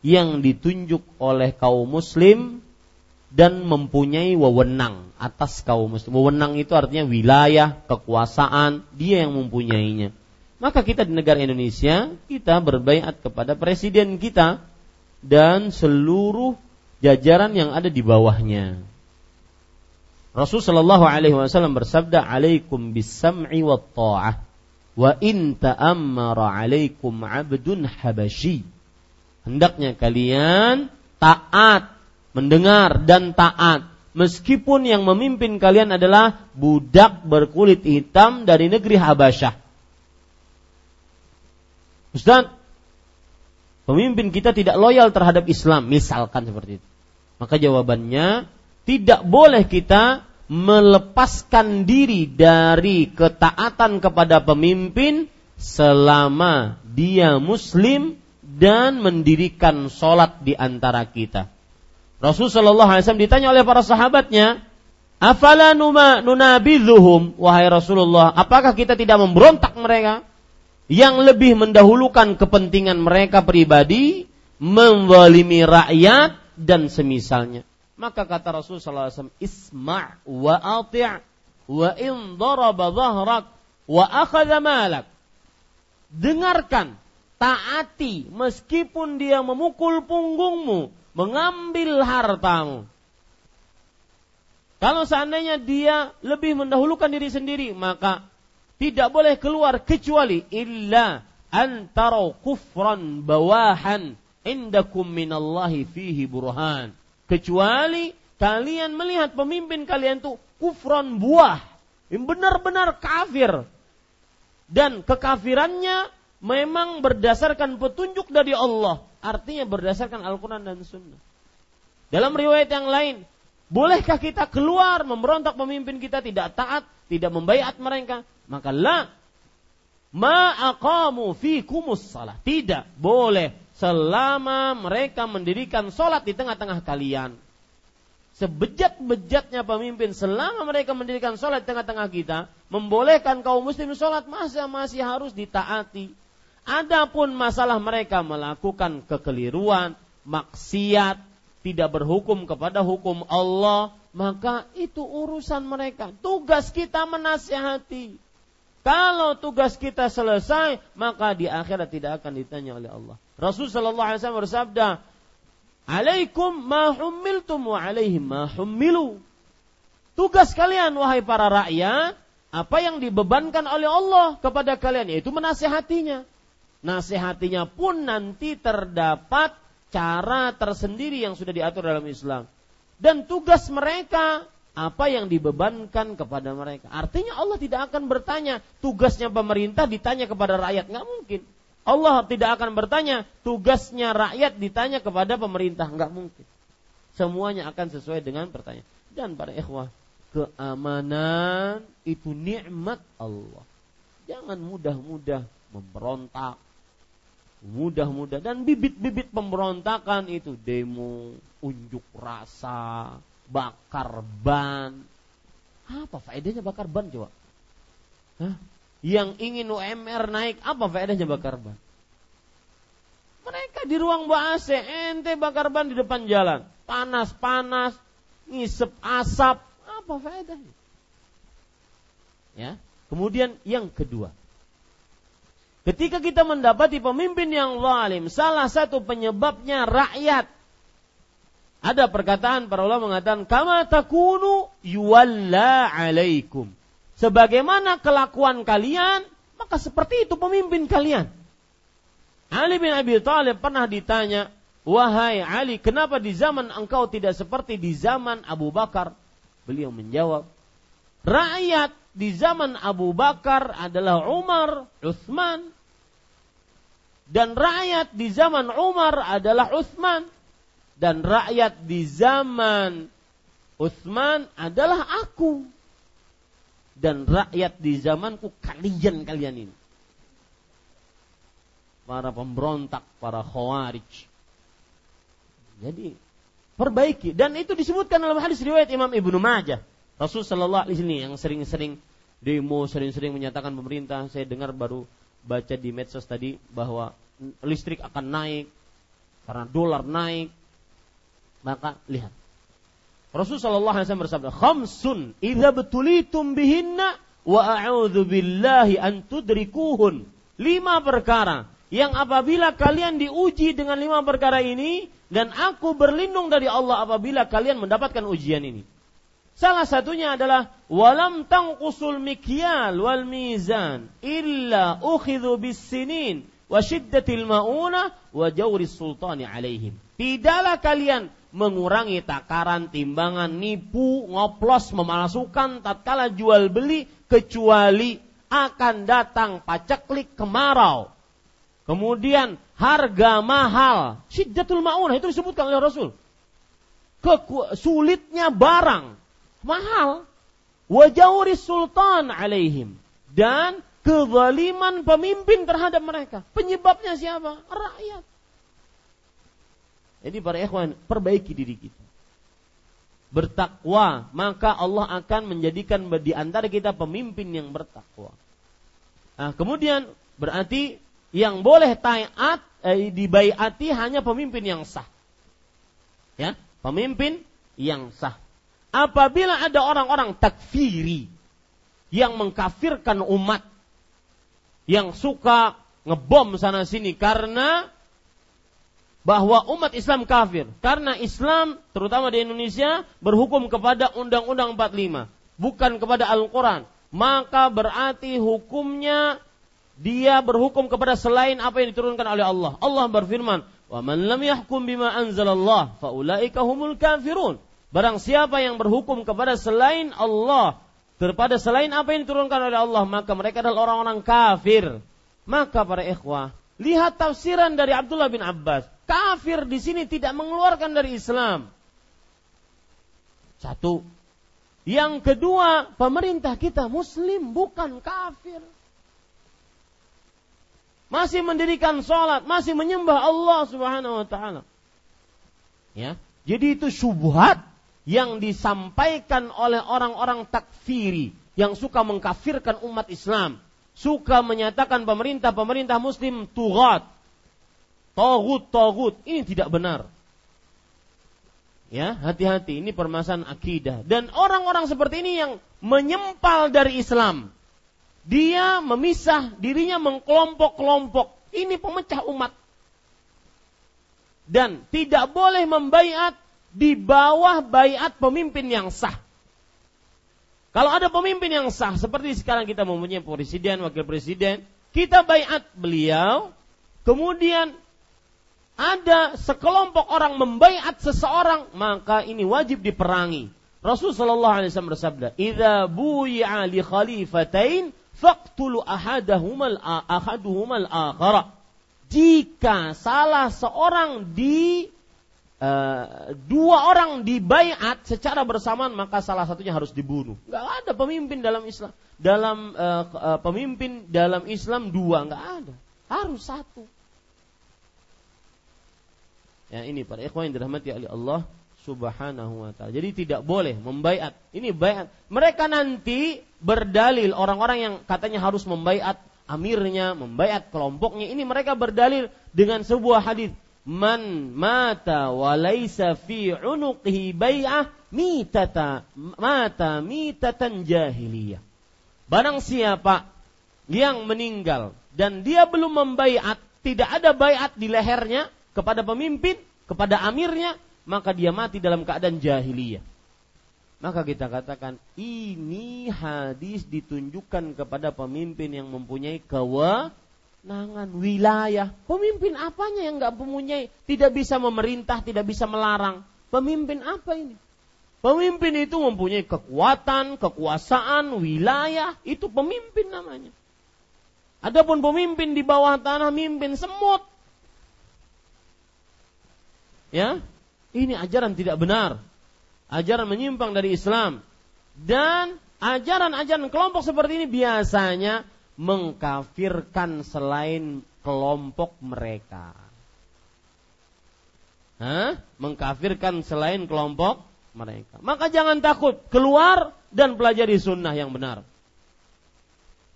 yang ditunjuk oleh kaum Muslim dan mempunyai wewenang atas kaum muslim. Wewenang itu artinya wilayah, kekuasaan, dia yang mempunyainya. Maka kita di negara Indonesia, kita berbaiat kepada presiden kita dan seluruh jajaran yang ada di bawahnya. Rasulullah shallallahu alaihi wasallam bersabda, "Alaikum bis-sam'i wat-tha'ah, wa in ta'ammara 'alaikum 'abdun habasyi." Hendaknya kalian taat, mendengar dan taat, meskipun yang memimpin kalian adalah budak berkulit hitam dari negeri Habasyah. Ustaz, pemimpin kita tidak loyal terhadap Islam, misalkan seperti itu. Maka jawabannya, tidak boleh kita melepaskan diri dari ketaatan kepada pemimpin selama dia Muslim dan mendirikan sholat di antara kita. Rasulullah shallallahu alaihi wasallam ditanya oleh para sahabatnya, "Afala nunabidzuhum?" Wahai Rasulullah, apakah kita tidak memberontak mereka yang lebih mendahulukan kepentingan mereka pribadi menzalimi rakyat dan semisalnya. Maka kata Rasul sallallahu alaihi wasallam, isma' wa ati' wa in daraba dhahrak wa akhadha malak. Dengarkan, taati meskipun dia memukul punggungmu, mengambil hartamu. Kalau seandainya dia lebih mendahulukan diri sendiri, maka tidak boleh keluar kecuali illa antara kufran bawahan indakum minallahi fihi burhan. Kecuali kalian melihat pemimpin kalian itu kufran buah, benar-benar kafir, dan kekafirannya memang berdasarkan petunjuk dari Allah, artinya berdasarkan Al-Quran dan Sunnah. Dalam riwayat yang lain, bolehkah kita keluar memberontak pemimpin kita tidak taat, tidak membaiat mereka? Maka la, ma'aqamu fikumus salah, tidak boleh selama mereka mendirikan solat di tengah-tengah kalian. Sebejat-bejatnya pemimpin, selama mereka mendirikan solat di tengah-tengah kita, membolehkan kaum muslim solat, masa masih harus ditaati. Adapun masalah mereka melakukan kekeliruan, maksiat, tidak berhukum kepada hukum Allah, maka itu urusan mereka. Tugas kita menasihati. Kalau tugas kita selesai, maka di akhirat tidak akan ditanya oleh Allah. Rasul sallallahu alaihi wasallam bersabda, "Alaikum ma hummiltum wa alaihim ma hummilu." Tugas kalian wahai para rakyat, apa yang dibebankan oleh Allah kepada kalian, yaitu menasihatinya. Nasihatinya pun nanti terdapat cara tersendiri yang sudah diatur dalam Islam. Dan tugas mereka, apa yang dibebankan kepada mereka. Artinya Allah tidak akan bertanya, tugasnya pemerintah ditanya kepada rakyat. Nggak mungkin. Allah tidak akan bertanya, tugasnya rakyat ditanya kepada pemerintah. Nggak mungkin. Semuanya akan sesuai dengan pertanyaan. Dan para ikhwah, keamanan itu nikmat Allah. Jangan mudah-mudah memberontak, mudah-mudah. Dan bibit-bibit pemberontakan itu demo, unjuk rasa, bakar ban. Apa faedahnya bakar ban coba? Hah? Yang ingin U M R naik, apa faedahnya bakar ban? Mereka di ruang B A C, ente bakar ban di depan jalan, panas-panas, ngisep asap, apa faedahnya? Ya. Kemudian yang kedua, ketika kita mendapati pemimpin yang zalim, salah satu penyebabnya rakyat. Ada perkataan para ulama mengatakan, kama takunu yuwalla alaikum. Sebagaimana kelakuan kalian, maka seperti itu pemimpin kalian. Ali bin Abi Thalib pernah ditanya, wahai Ali, kenapa di zaman engkau tidak seperti di zaman Abu Bakar? Beliau menjawab, rakyat di zaman Abu Bakar adalah Umar, Utsman. Dan rakyat di zaman Umar adalah Utsman. Dan rakyat di zaman Utsman adalah aku. Dan rakyat di zamanku kalian-kalian ini. Para pemberontak, para khawarij. Jadi perbaiki. Dan itu disebutkan dalam hadis riwayat Imam Ibnu Majah. Rasul sallallahu alaihi wasallam yang sering-sering demo, sering-sering menyatakan pemerintah. Saya dengar baru baca di medsos tadi bahwa listrik akan naik karena dolar naik. Maka lihat, Rasulullah sallallahu alaihi wasallam bersabda, khamsun idza btulitum bihinna wa a'udzu billahi an tudrikuhun. Lima perkara yang apabila kalian diuji dengan lima perkara ini, dan aku berlindung dari Allah apabila kalian mendapatkan ujian ini. Salah satunya adalah walam tanqusul mikyal wal mizan illa ukhidhu bis sinin wa syiddatil mauna wa jawris sultani alaihim. Tidaklah kalian mengurangi takaran, timbangan, nipu, ngoplos, memalsukan tatkala jual beli, kecuali akan datang paceklik kemarau, kemudian harga mahal. Syiddatul ma'unah itu disebutkan oleh Rasul. Keku- sulitnya barang mahal. Wajauri sultan alaihim, dan kezaliman pemimpin terhadap mereka. Penyebabnya siapa? Rakyat. Jadi para ikhwan, perbaiki diri kita. Bertakwa, maka Allah akan menjadikan di antara kita pemimpin yang bertakwa. Nah, kemudian berarti yang boleh taat eh, dibaiati hanya pemimpin yang sah. Ya, pemimpin yang sah. Apabila ada orang-orang takfiri yang mengkafirkan umat, yang suka ngebom sana sini karena bahwa umat Islam kafir, karena Islam terutama di Indonesia berhukum kepada Undang-Undang empat puluh lima, bukan kepada Al-Quran, maka berarti hukumnya dia berhukum kepada selain apa yang diturunkan oleh Allah. Allah berfirman, "Wa man lam yahkum bima anzalallah fa ulaika humul kafirun." Barang siapa yang berhukum kepada selain Allah, daripada selain apa yang diturunkan oleh Allah, maka mereka adalah orang-orang kafir. Maka para ikhwah, lihat tafsiran dari Abdullah bin Abbas. Kafir di sini tidak mengeluarkan dari Islam. Satu. Yang kedua, pemerintah kita Muslim, bukan kafir. Masih mendirikan sholat, masih menyembah Allah subhanahu wa ta'ala. Ya, jadi itu syubhat yang disampaikan oleh orang-orang takfiri, yang suka mengkafirkan umat Islam, suka menyatakan pemerintah-pemerintah Muslim tughat, taghut-taghut. Ini tidak benar. Ya, hati-hati, ini permasalahan akidah. Dan orang-orang seperti ini yang menyempal dari Islam, dia memisah dirinya, mengkelompok-kelompok. Ini pemecah umat. Dan tidak boleh membaiat di bawah baiat pemimpin yang sah. Kalau ada pemimpin yang sah, seperti sekarang kita mempunyai presiden, wakil presiden, kita baiat beliau, kemudian ada sekelompok orang membaiat seseorang, maka ini wajib diperangi. Rasulullah shallallahu alaihi wasallam bersabda, "Idza buyi'a li khalifatain faqtulu ahaduhumal ahaduhumal akhara." Jika salah seorang di Uh, dua orang dibaiat secara bersamaan, maka salah satunya harus dibunuh. Nggak ada pemimpin dalam Islam, dalam uh, uh, pemimpin dalam Islam dua, nggak ada, harus satu. Ya, ini para ikhwan yang dirahmati oleh Allah subhanahu wa ta'ala. Jadi tidak boleh membaiat. Ini baiat. Mereka nanti berdalil, orang-orang yang katanya harus membaiat amirnya, membaiat kelompoknya, ini mereka berdalil dengan sebuah hadis, "Man mata wa laysa fi unuqihi bai'ah mitata mata mitatan jahiliyah." Barang siapa yang meninggal dan dia belum membaiat, tidak ada baiat di lehernya kepada pemimpin, kepada amirnya, maka dia mati dalam keadaan jahiliyah. Maka kita katakan ini hadis ditunjukkan kepada pemimpin yang mempunyai kewa nangan wilayah. Pemimpin apanya yang enggak mempunyai, tidak bisa memerintah, tidak bisa melarang? Pemimpin apa ini? Pemimpin itu mempunyai kekuatan, kekuasaan, wilayah, itu pemimpin namanya. Adapun pemimpin di bawah tanah, mimpin semut. Ya, ini ajaran tidak benar, ajaran menyimpang dari Islam. Dan ajaran-ajaran kelompok seperti ini biasanya mengkafirkan selain kelompok mereka. Hah? Mengkafirkan selain kelompok mereka. Maka jangan takut, keluar dan pelajari sunnah yang benar.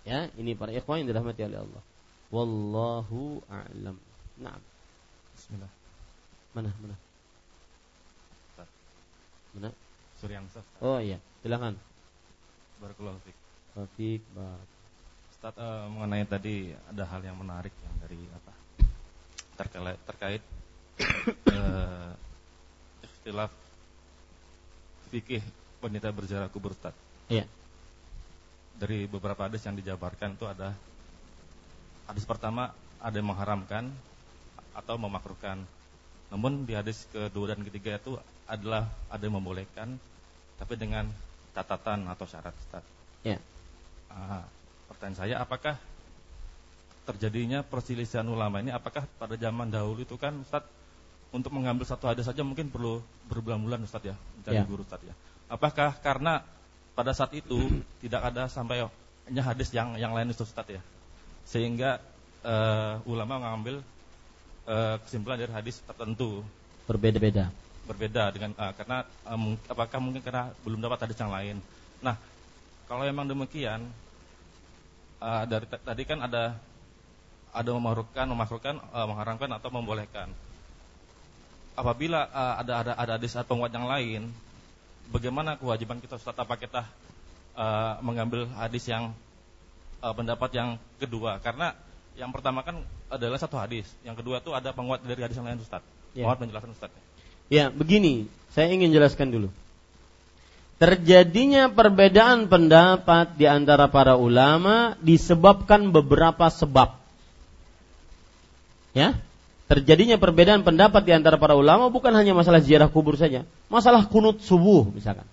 Ya, ini para ikhwan yang dirahmati oleh Allah. Wallahu a'lam. Naam. Bismillah. Mana, mana? Mana? Suryansa. Oh iya, silakan. Barakallahu fiik. Fiik, barakallahu. Ustaz, uh, mengenai tadi ada hal yang menarik yang dari apa terkait terkait uh, ikhtilaf fikih wanita berjarak kubur, Ustaz. Iya. Dari beberapa hadis yang dijabarkan itu ada hadis pertama ada yang mengharamkan atau memakruhkan. Namun di hadis kedua dan ketiga itu adalah ada yang membolehkan tapi dengan catatan atau syarat, Ustaz. Iya. Ah. Pertanyaan saya, apakah terjadinya perselisihan ulama ini, apakah pada zaman dahulu itu kan Ustaz, untuk mengambil satu hadis saja mungkin perlu berbulan-bulan Ustaz ya, mencari ya. guru Ustaz ya. Apakah karena pada saat itu tidak ada sampai hanya hadis yang yang lain Ustaz ya, sehingga uh, ulama mengambil uh, kesimpulan dari hadis tertentu berbeda-beda, berbeda dengan uh, karena um, apakah mungkin karena belum dapat hadis yang lain. Nah, kalau memang demikian, Uh, dari t- tadi kan ada ada memakruhkan, memakruhkan, uh, mengharamkan atau membolehkan. Apabila uh, ada ada ada hadis atau penguat yang lain, bagaimana kewajiban kita Ustaz? Apa kita uh, mengambil hadis yang uh, pendapat yang kedua? Karena yang pertama kan adalah satu hadis, yang kedua itu ada penguat dari hadis yang lain Ustaz. Ya. Mohon penjelasan Ustaz. Ya, begini, saya ingin jelaskan dulu. Terjadinya perbedaan pendapat di antara para ulama disebabkan beberapa sebab. Ya, terjadinya perbedaan pendapat di antara para ulama bukan hanya masalah ziarah kubur saja, masalah kunut subuh misalkan,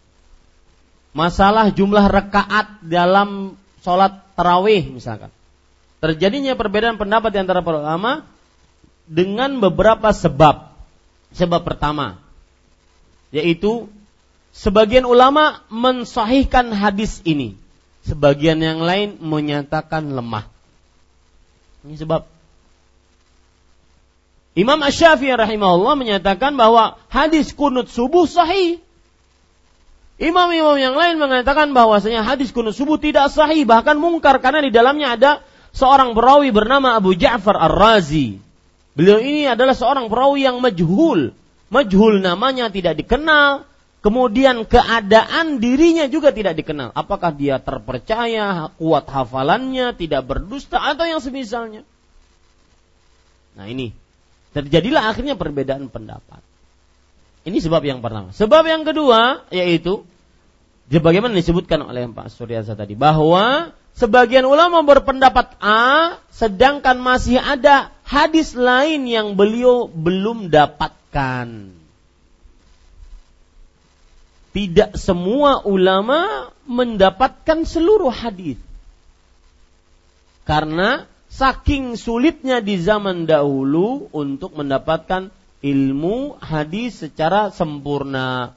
masalah jumlah rakaat dalam sholat tarawih misalkan. Terjadinya perbedaan pendapat di antara para ulama dengan beberapa sebab. Sebab pertama, yaitu sebagian ulama mensahihkan hadis ini, sebagian yang lain menyatakan lemah. Ini sebab. Imam Asy-Syafi'i rahimahullah menyatakan bahwa hadis kunut subuh sahih. Imam-imam yang lain mengatakan bahwasanya hadis kunut subuh tidak sahih, bahkan mungkar, karena di dalamnya ada seorang perawi bernama Abu Ja'far Ar-Razi. Beliau ini adalah seorang perawi yang majhul. Majhul namanya tidak dikenal, kemudian keadaan dirinya juga tidak dikenal. Apakah dia terpercaya, kuat hafalannya, tidak berdusta, atau yang semisalnya. Nah ini, terjadilah akhirnya perbedaan pendapat. Ini sebab yang pertama. Sebab yang kedua yaitu sebagaimana disebutkan oleh Pak Suryansa tadi, bahwa sebagian ulama berpendapat A, sedangkan masih ada hadis lain yang beliau belum dapatkan. Tidak semua ulama mendapatkan seluruh hadis, karena saking sulitnya di zaman dahulu untuk mendapatkan ilmu hadis secara sempurna.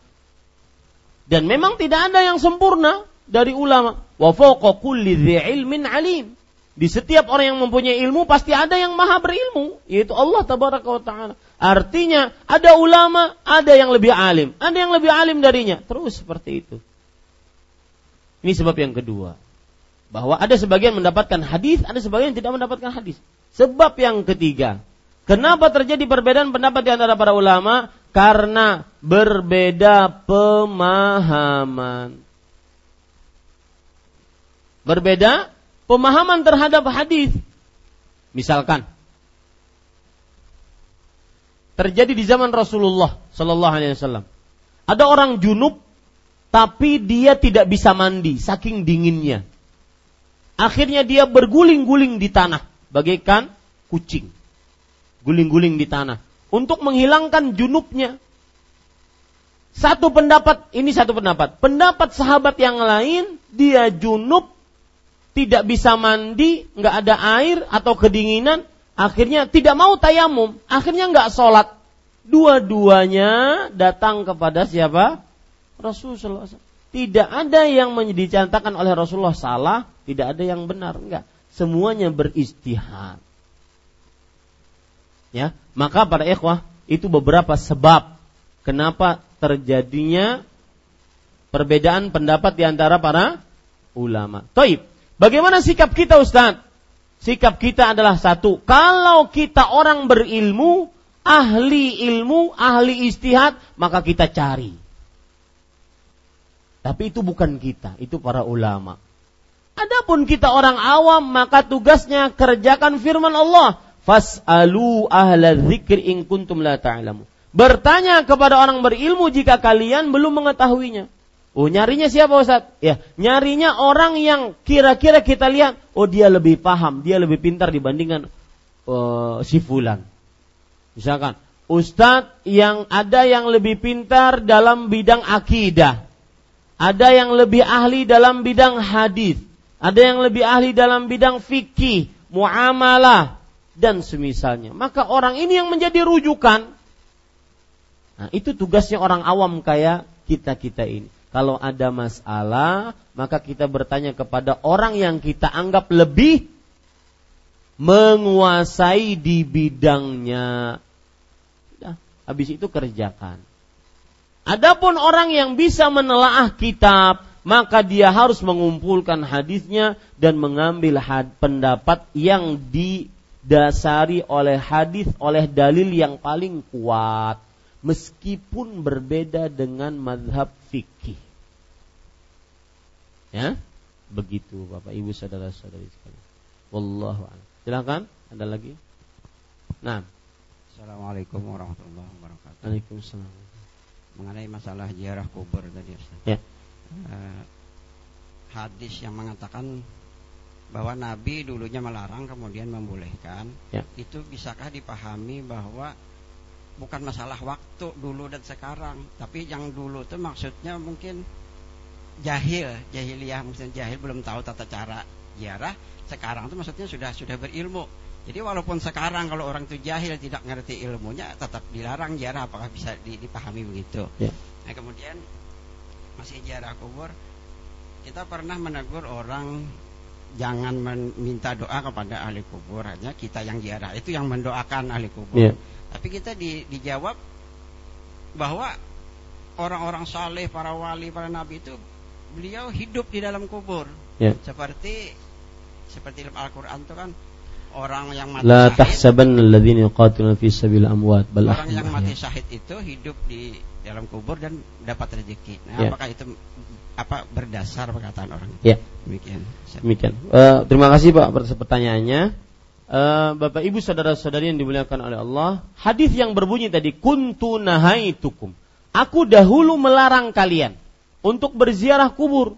Dan memang tidak ada yang sempurna dari ulama. Wa fawqa kulli dzi ilmin alim. Di setiap orang yang mempunyai ilmu pasti ada yang maha berilmu, yaitu Allah tabaraka wa ta'ala. Artinya ada ulama, ada yang lebih alim, ada yang lebih alim darinya. Terus seperti itu. Ini sebab yang kedua, bahwa ada sebagian mendapatkan hadis, ada sebagian tidak mendapatkan hadis. Sebab yang ketiga, kenapa terjadi perbedaan pendapat di antara para ulama? Karena berbeda pemahaman. Berbeda pemahaman terhadap hadis. Misalkan terjadi di zaman Rasulullah sallallahu alaihi wasallam, ada orang junub tapi dia tidak bisa mandi saking dinginnya. Akhirnya dia berguling-guling di tanah, bagaikan kucing. Guling-guling di tanah untuk menghilangkan junubnya. Satu pendapat, ini satu pendapat. Pendapat sahabat yang lain, dia junub, tidak bisa mandi, nggak ada air atau kedinginan, akhirnya tidak mau tayamum, akhirnya nggak sholat. Dua-duanya datang kepada siapa? Rasulullah shallallahu alaihi wasallam. Tidak ada yang dicantakan oleh Rasulullah salah, tidak ada yang benar, enggak. Semuanya beristihad. Ya, maka para ikhwah, itu beberapa sebab kenapa terjadinya perbedaan pendapat di antara para ulama. Taib, bagaimana sikap kita Ustaz? Sikap kita adalah satu, kalau kita orang berilmu, ahli ilmu, ahli istihad, maka kita cari. Tapi itu bukan kita, itu para ulama. Adapun kita orang awam, maka tugasnya kerjakan firman Allah. Fas'alu ahla dzikri in kuntum la ta'lamu. Bertanya kepada orang berilmu jika kalian belum mengetahuinya. Oh, nyarinya siapa Ustaz? Ya, nyarinya orang yang kira-kira kita lihat, oh dia lebih paham, dia lebih pintar dibandingkan uh, si fulan. Misalkan, Ustaz yang ada yang lebih pintar dalam bidang akidah, ada yang lebih ahli dalam bidang hadis, ada yang lebih ahli dalam bidang fikih, muamalah, dan semisalnya. Maka orang ini yang menjadi rujukan. Nah, itu tugasnya orang awam kayak kita-kita ini. Kalau ada masalah, maka kita bertanya kepada orang yang kita anggap lebih menguasai di bidangnya. Nah, habis itu kerjakan. Adapun orang yang bisa menelaah kitab, maka dia harus mengumpulkan hadisnya dan mengambil had- pendapat yang di, didasari oleh hadis, oleh dalil yang paling kuat, meskipun berbeda dengan mazhab fikih. Ya, begitu Bapak Ibu saudara-saudari sekalian. Wallahu a'lam. Silakan, ada lagi? Nah, Assalamualaikum warahmatullahi wabarakatuh. Waalaikumsalam. Mengenai masalah ziarah kubur tadi, ya. Uh, hadis yang mengatakan bahwa Nabi dulunya melarang kemudian membolehkan, ya, itu bisakah dipahami bahwa bukan masalah waktu dulu dan sekarang, tapi yang dulu itu maksudnya mungkin jahil, jahiliyah, mungkin jahil belum tahu tata cara ziarah. Sekarang itu maksudnya sudah sudah berilmu. Jadi walaupun sekarang kalau orang itu jahil tidak ngerti ilmunya, tetap dilarang ziarah. Apakah bisa dipahami begitu? Ya. Nah, kemudian masih ziarah kubur, kita pernah menegur orang jangan meminta doa kepada ahli kubur, hanya kita yang ziarah itu yang mendoakan ahli kubur. Yeah. Tapi kita di, dijawab bahwa orang-orang saleh, para wali, para nabi itu beliau hidup di dalam kubur. Yeah. Seperti seperti dalam Al-Qur'an itu kan, orang yang mati La syahid, tahsabanna alladziina yuqatiluna fi sabilil amwat bal ahya. Orang yang mati syahid itu hidup di dalam kubur dan dapat rezeki. Nah, yeah, apakah itu apa berdasar perkataan orang itu? Ya, demikian. Demikian. Uh, terima kasih Pak atas pertanyaannya. Uh, Bapak Ibu saudara-saudari yang dimuliakan oleh Allah, hadis yang berbunyi tadi, kuntu nahaitukum, aku dahulu melarang kalian untuk berziarah kubur,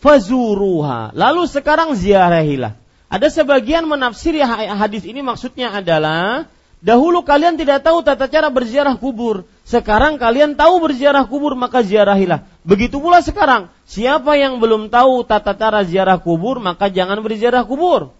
fazuruha, lalu sekarang ziarahilah. Ada sebagian menafsiri hadis ini maksudnya adalah dahulu kalian tidak tahu tata cara berziarah kubur, sekarang kalian tahu berziarah kubur, maka ziarahilah. Begitu pula sekarang, siapa yang belum tahu tata cara ziarah kubur, maka jangan berziarah kubur.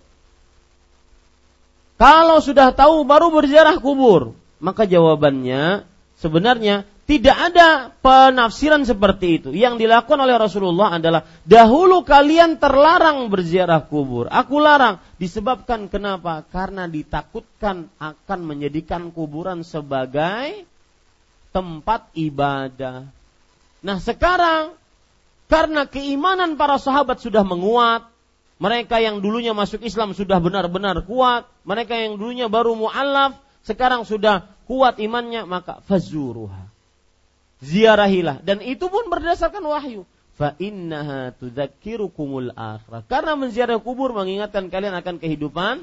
Kalau sudah tahu baru berziarah kubur, maka jawabannya sebenarnya tidak ada penafsiran seperti itu. Yang dilakukan oleh Rasulullah adalah dahulu kalian terlarang berziarah kubur, aku larang. Disebabkan kenapa? Karena ditakutkan akan menjadikan kuburan sebagai tempat ibadah. Nah sekarang karena keimanan para sahabat sudah menguat, mereka yang dulunya masuk Islam sudah benar-benar kuat, mereka yang dulunya baru mu'alaf sekarang sudah kuat imannya, maka fazuruha, ziarahilah. Dan itu pun berdasarkan wahyu, fa innaha tudzakirukumul akhirah, karena menziarah kubur mengingatkan kalian akan kehidupan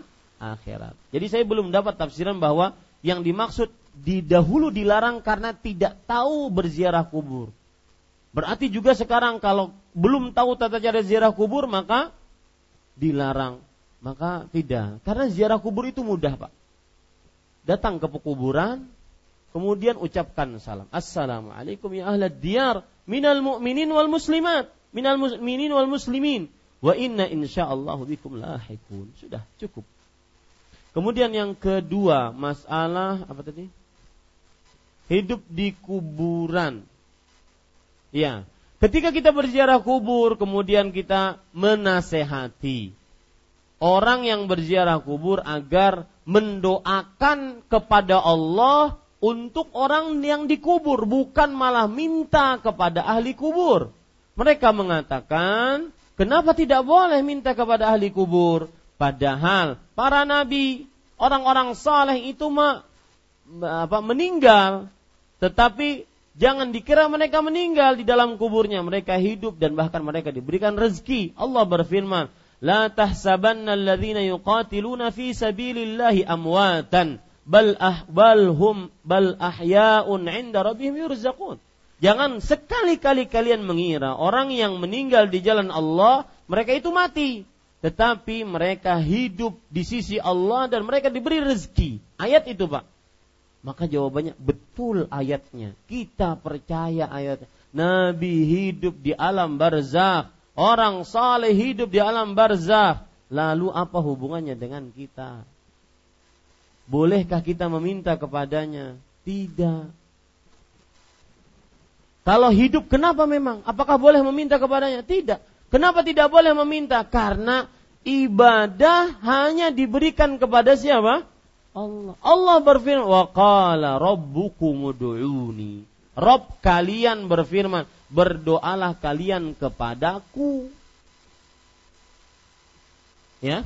akhirat. Jadi saya belum dapat tafsiran bahwa yang dimaksud didahulu dilarang karena tidak tahu berziarah kubur, berarti juga sekarang kalau belum tahu tata cara ziarah kubur maka dilarang. Maka tidak, karena ziarah kubur itu mudah Pak. Datang ke pekuburan, kemudian ucapkan salam. Assalamualaikum ya ahlad diyar minal mu'minin wal muslimat, minal mu'minin wal muslimin, wa inna insyaallah bikum lahikun. Sudah cukup. Kemudian yang kedua, masalah apa tadi? Hidup di kuburan. Ya, ketika kita berziarah kubur kemudian kita menasehati orang yang berziarah kubur agar mendoakan kepada Allah untuk orang yang dikubur, bukan malah minta kepada ahli kubur. Mereka mengatakan, kenapa tidak boleh minta kepada ahli kubur? Padahal para nabi, orang-orang saleh itu ma, apa, meninggal. Tetapi jangan dikira mereka meninggal di dalam kuburnya. Mereka hidup dan bahkan mereka diberikan rezeki. Allah berfirman, La tahsabanna alladhina yuqatiluna fi sabilillahi amwatan bal ahbalhum bal ahya'un 'inda rabbihim yurzaqun. Jangan sekali-kali kalian mengira orang yang meninggal di jalan Allah mereka itu mati, tetapi mereka hidup di sisi Allah dan mereka diberi rezeki. Ayat itu Pak. Maka jawabannya betul ayatnya, kita percaya ayatnya. Nabi hidup di alam barzakh, orang saleh hidup di alam barzakh, lalu apa hubungannya dengan kita? Bolehkah kita meminta kepadanya? Tidak. Kalau hidup kenapa memang? Apakah boleh meminta kepadanya? Tidak. Kenapa tidak boleh meminta? Karena ibadah hanya diberikan kepada siapa? Allah. Allah berfirman, wa qala rabbukum ud'uni, Rabb kalian berfirman, berdoalah kalian kepadaku. Ya,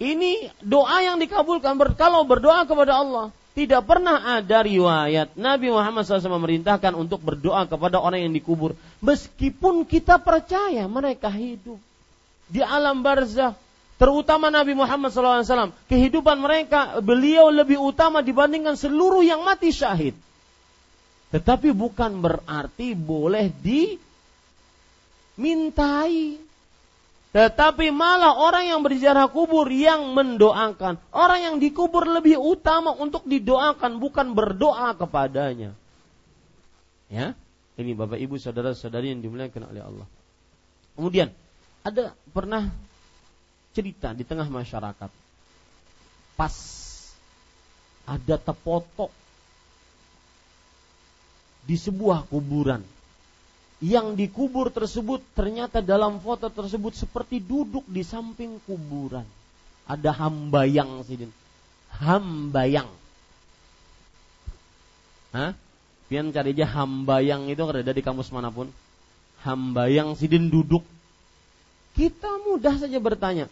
Ini doa yang dikabulkan. Kalau berdoa kepada Allah, tidak pernah ada riwayat Nabi Muhammad shallallahu alaihi wasallam memerintahkan untuk berdoa kepada orang yang dikubur. Meskipun kita percaya mereka hidup di alam barzah, terutama Nabi Muhammad shallallahu alaihi wasallam, kehidupan mereka, beliau lebih utama dibandingkan seluruh yang mati syahid. Tetapi bukan berarti boleh dimintai. Tetapi malah orang yang berziarah kubur yang mendoakan. Orang yang dikubur lebih utama untuk didoakan, bukan berdoa kepadanya. Ya, ini Bapak Ibu saudara-saudari yang dimuliakan oleh Allah. Kemudian ada pernah cerita di tengah masyarakat, pas ada tepotok di sebuah kuburan. Yang dikubur tersebut ternyata dalam foto tersebut seperti duduk di samping kuburan. Ada hambayang sidin. Hambayang. Hah? Pian cari aja hambayang itu ada di kamus manapun. Hambayang sidin duduk. Kita mudah saja bertanya.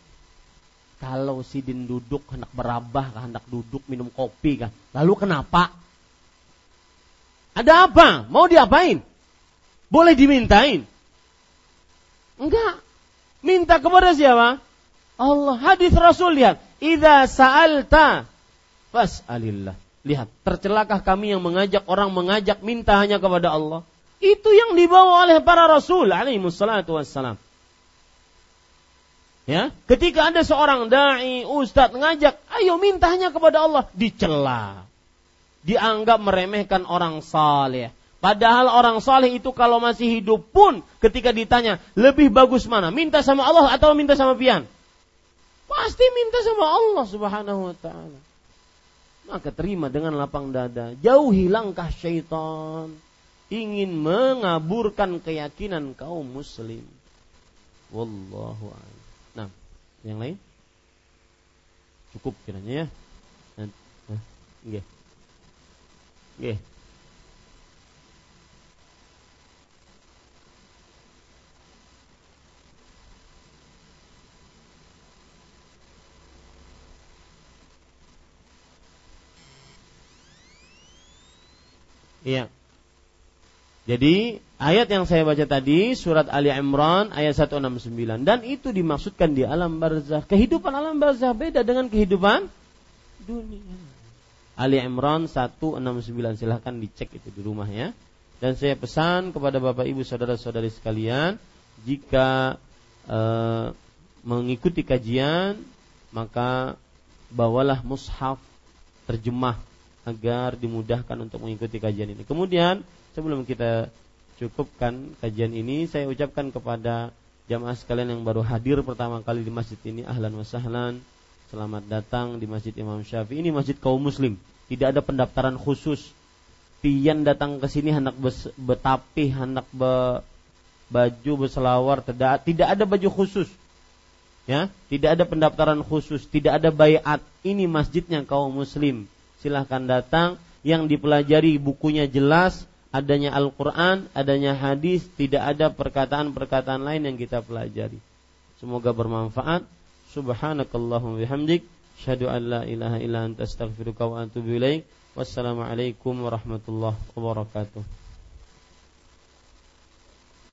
Kalau sidin duduk hendak berabah kah, hendak duduk minum kopi kah? Lalu kenapa? Ada apa? Mau diapain? Boleh dimintain? Enggak. Minta kepada siapa? Allah. Hadis Rasul, lihat. Idza sa'alta fas'alillah. Lihat, tercelakah kami yang mengajak orang mengajak minta hanya kepada Allah. Itu yang dibawa oleh para Rasul alaihi wassalatu wassalam. Ya, ketika ada seorang dai, ustaz ngajak, ayo minta hanya kepada Allah, dicela. Dianggap meremehkan orang saleh. Padahal orang saleh itu kalau masih hidup pun ketika ditanya, lebih bagus mana? Minta sama Allah atau minta sama pian? Pasti minta sama Allah subhanahu wa ta'ala. Maka terima dengan lapang dada. Jauhi langkah syaitan. Ingin mengaburkan keyakinan kaum muslim. Wallahu a'lam. Nah, yang lain? Cukup kiranya ya. Nggih. Nggih. Iya. Jadi ayat yang saya baca tadi surat Ali Imran ayat seratus enam puluh sembilan, dan itu dimaksudkan di alam barzah. Kehidupan alam barzah beda dengan kehidupan dunia. Ali Imran seratus enam puluh sembilan, silahkan dicek itu di rumah ya. Dan saya pesan kepada Bapak Ibu saudara-saudari sekalian, jika e, mengikuti kajian maka bawalah mushaf terjemah agar dimudahkan untuk mengikuti kajian ini. Kemudian sebelum kita cukupkan kajian ini, saya ucapkan kepada jamaah sekalian yang baru hadir pertama kali di masjid ini, ahlan wa sahlan, selamat datang di Masjid Imam Syafi'i. Ini masjid kaum muslim, tidak ada pendaftaran khusus. Pian datang ke sini hendak betapi, hendak be, baju berselawar, tidak tidak ada baju khusus. Ya, tidak ada pendaftaran khusus, tidak ada bayat. Ini masjidnya kaum muslim. Silahkan datang, yang dipelajari bukunya jelas, adanya Al-Quran, adanya hadis, tidak ada perkataan-perkataan lain yang kita pelajari. Semoga bermanfaat. Subhanakallahumma bihamdik, asyhadu an la ilaha illa anta astaghfiruka wa atubu ilaik. Wassalamualaikum warahmatullahi wabarakatuh.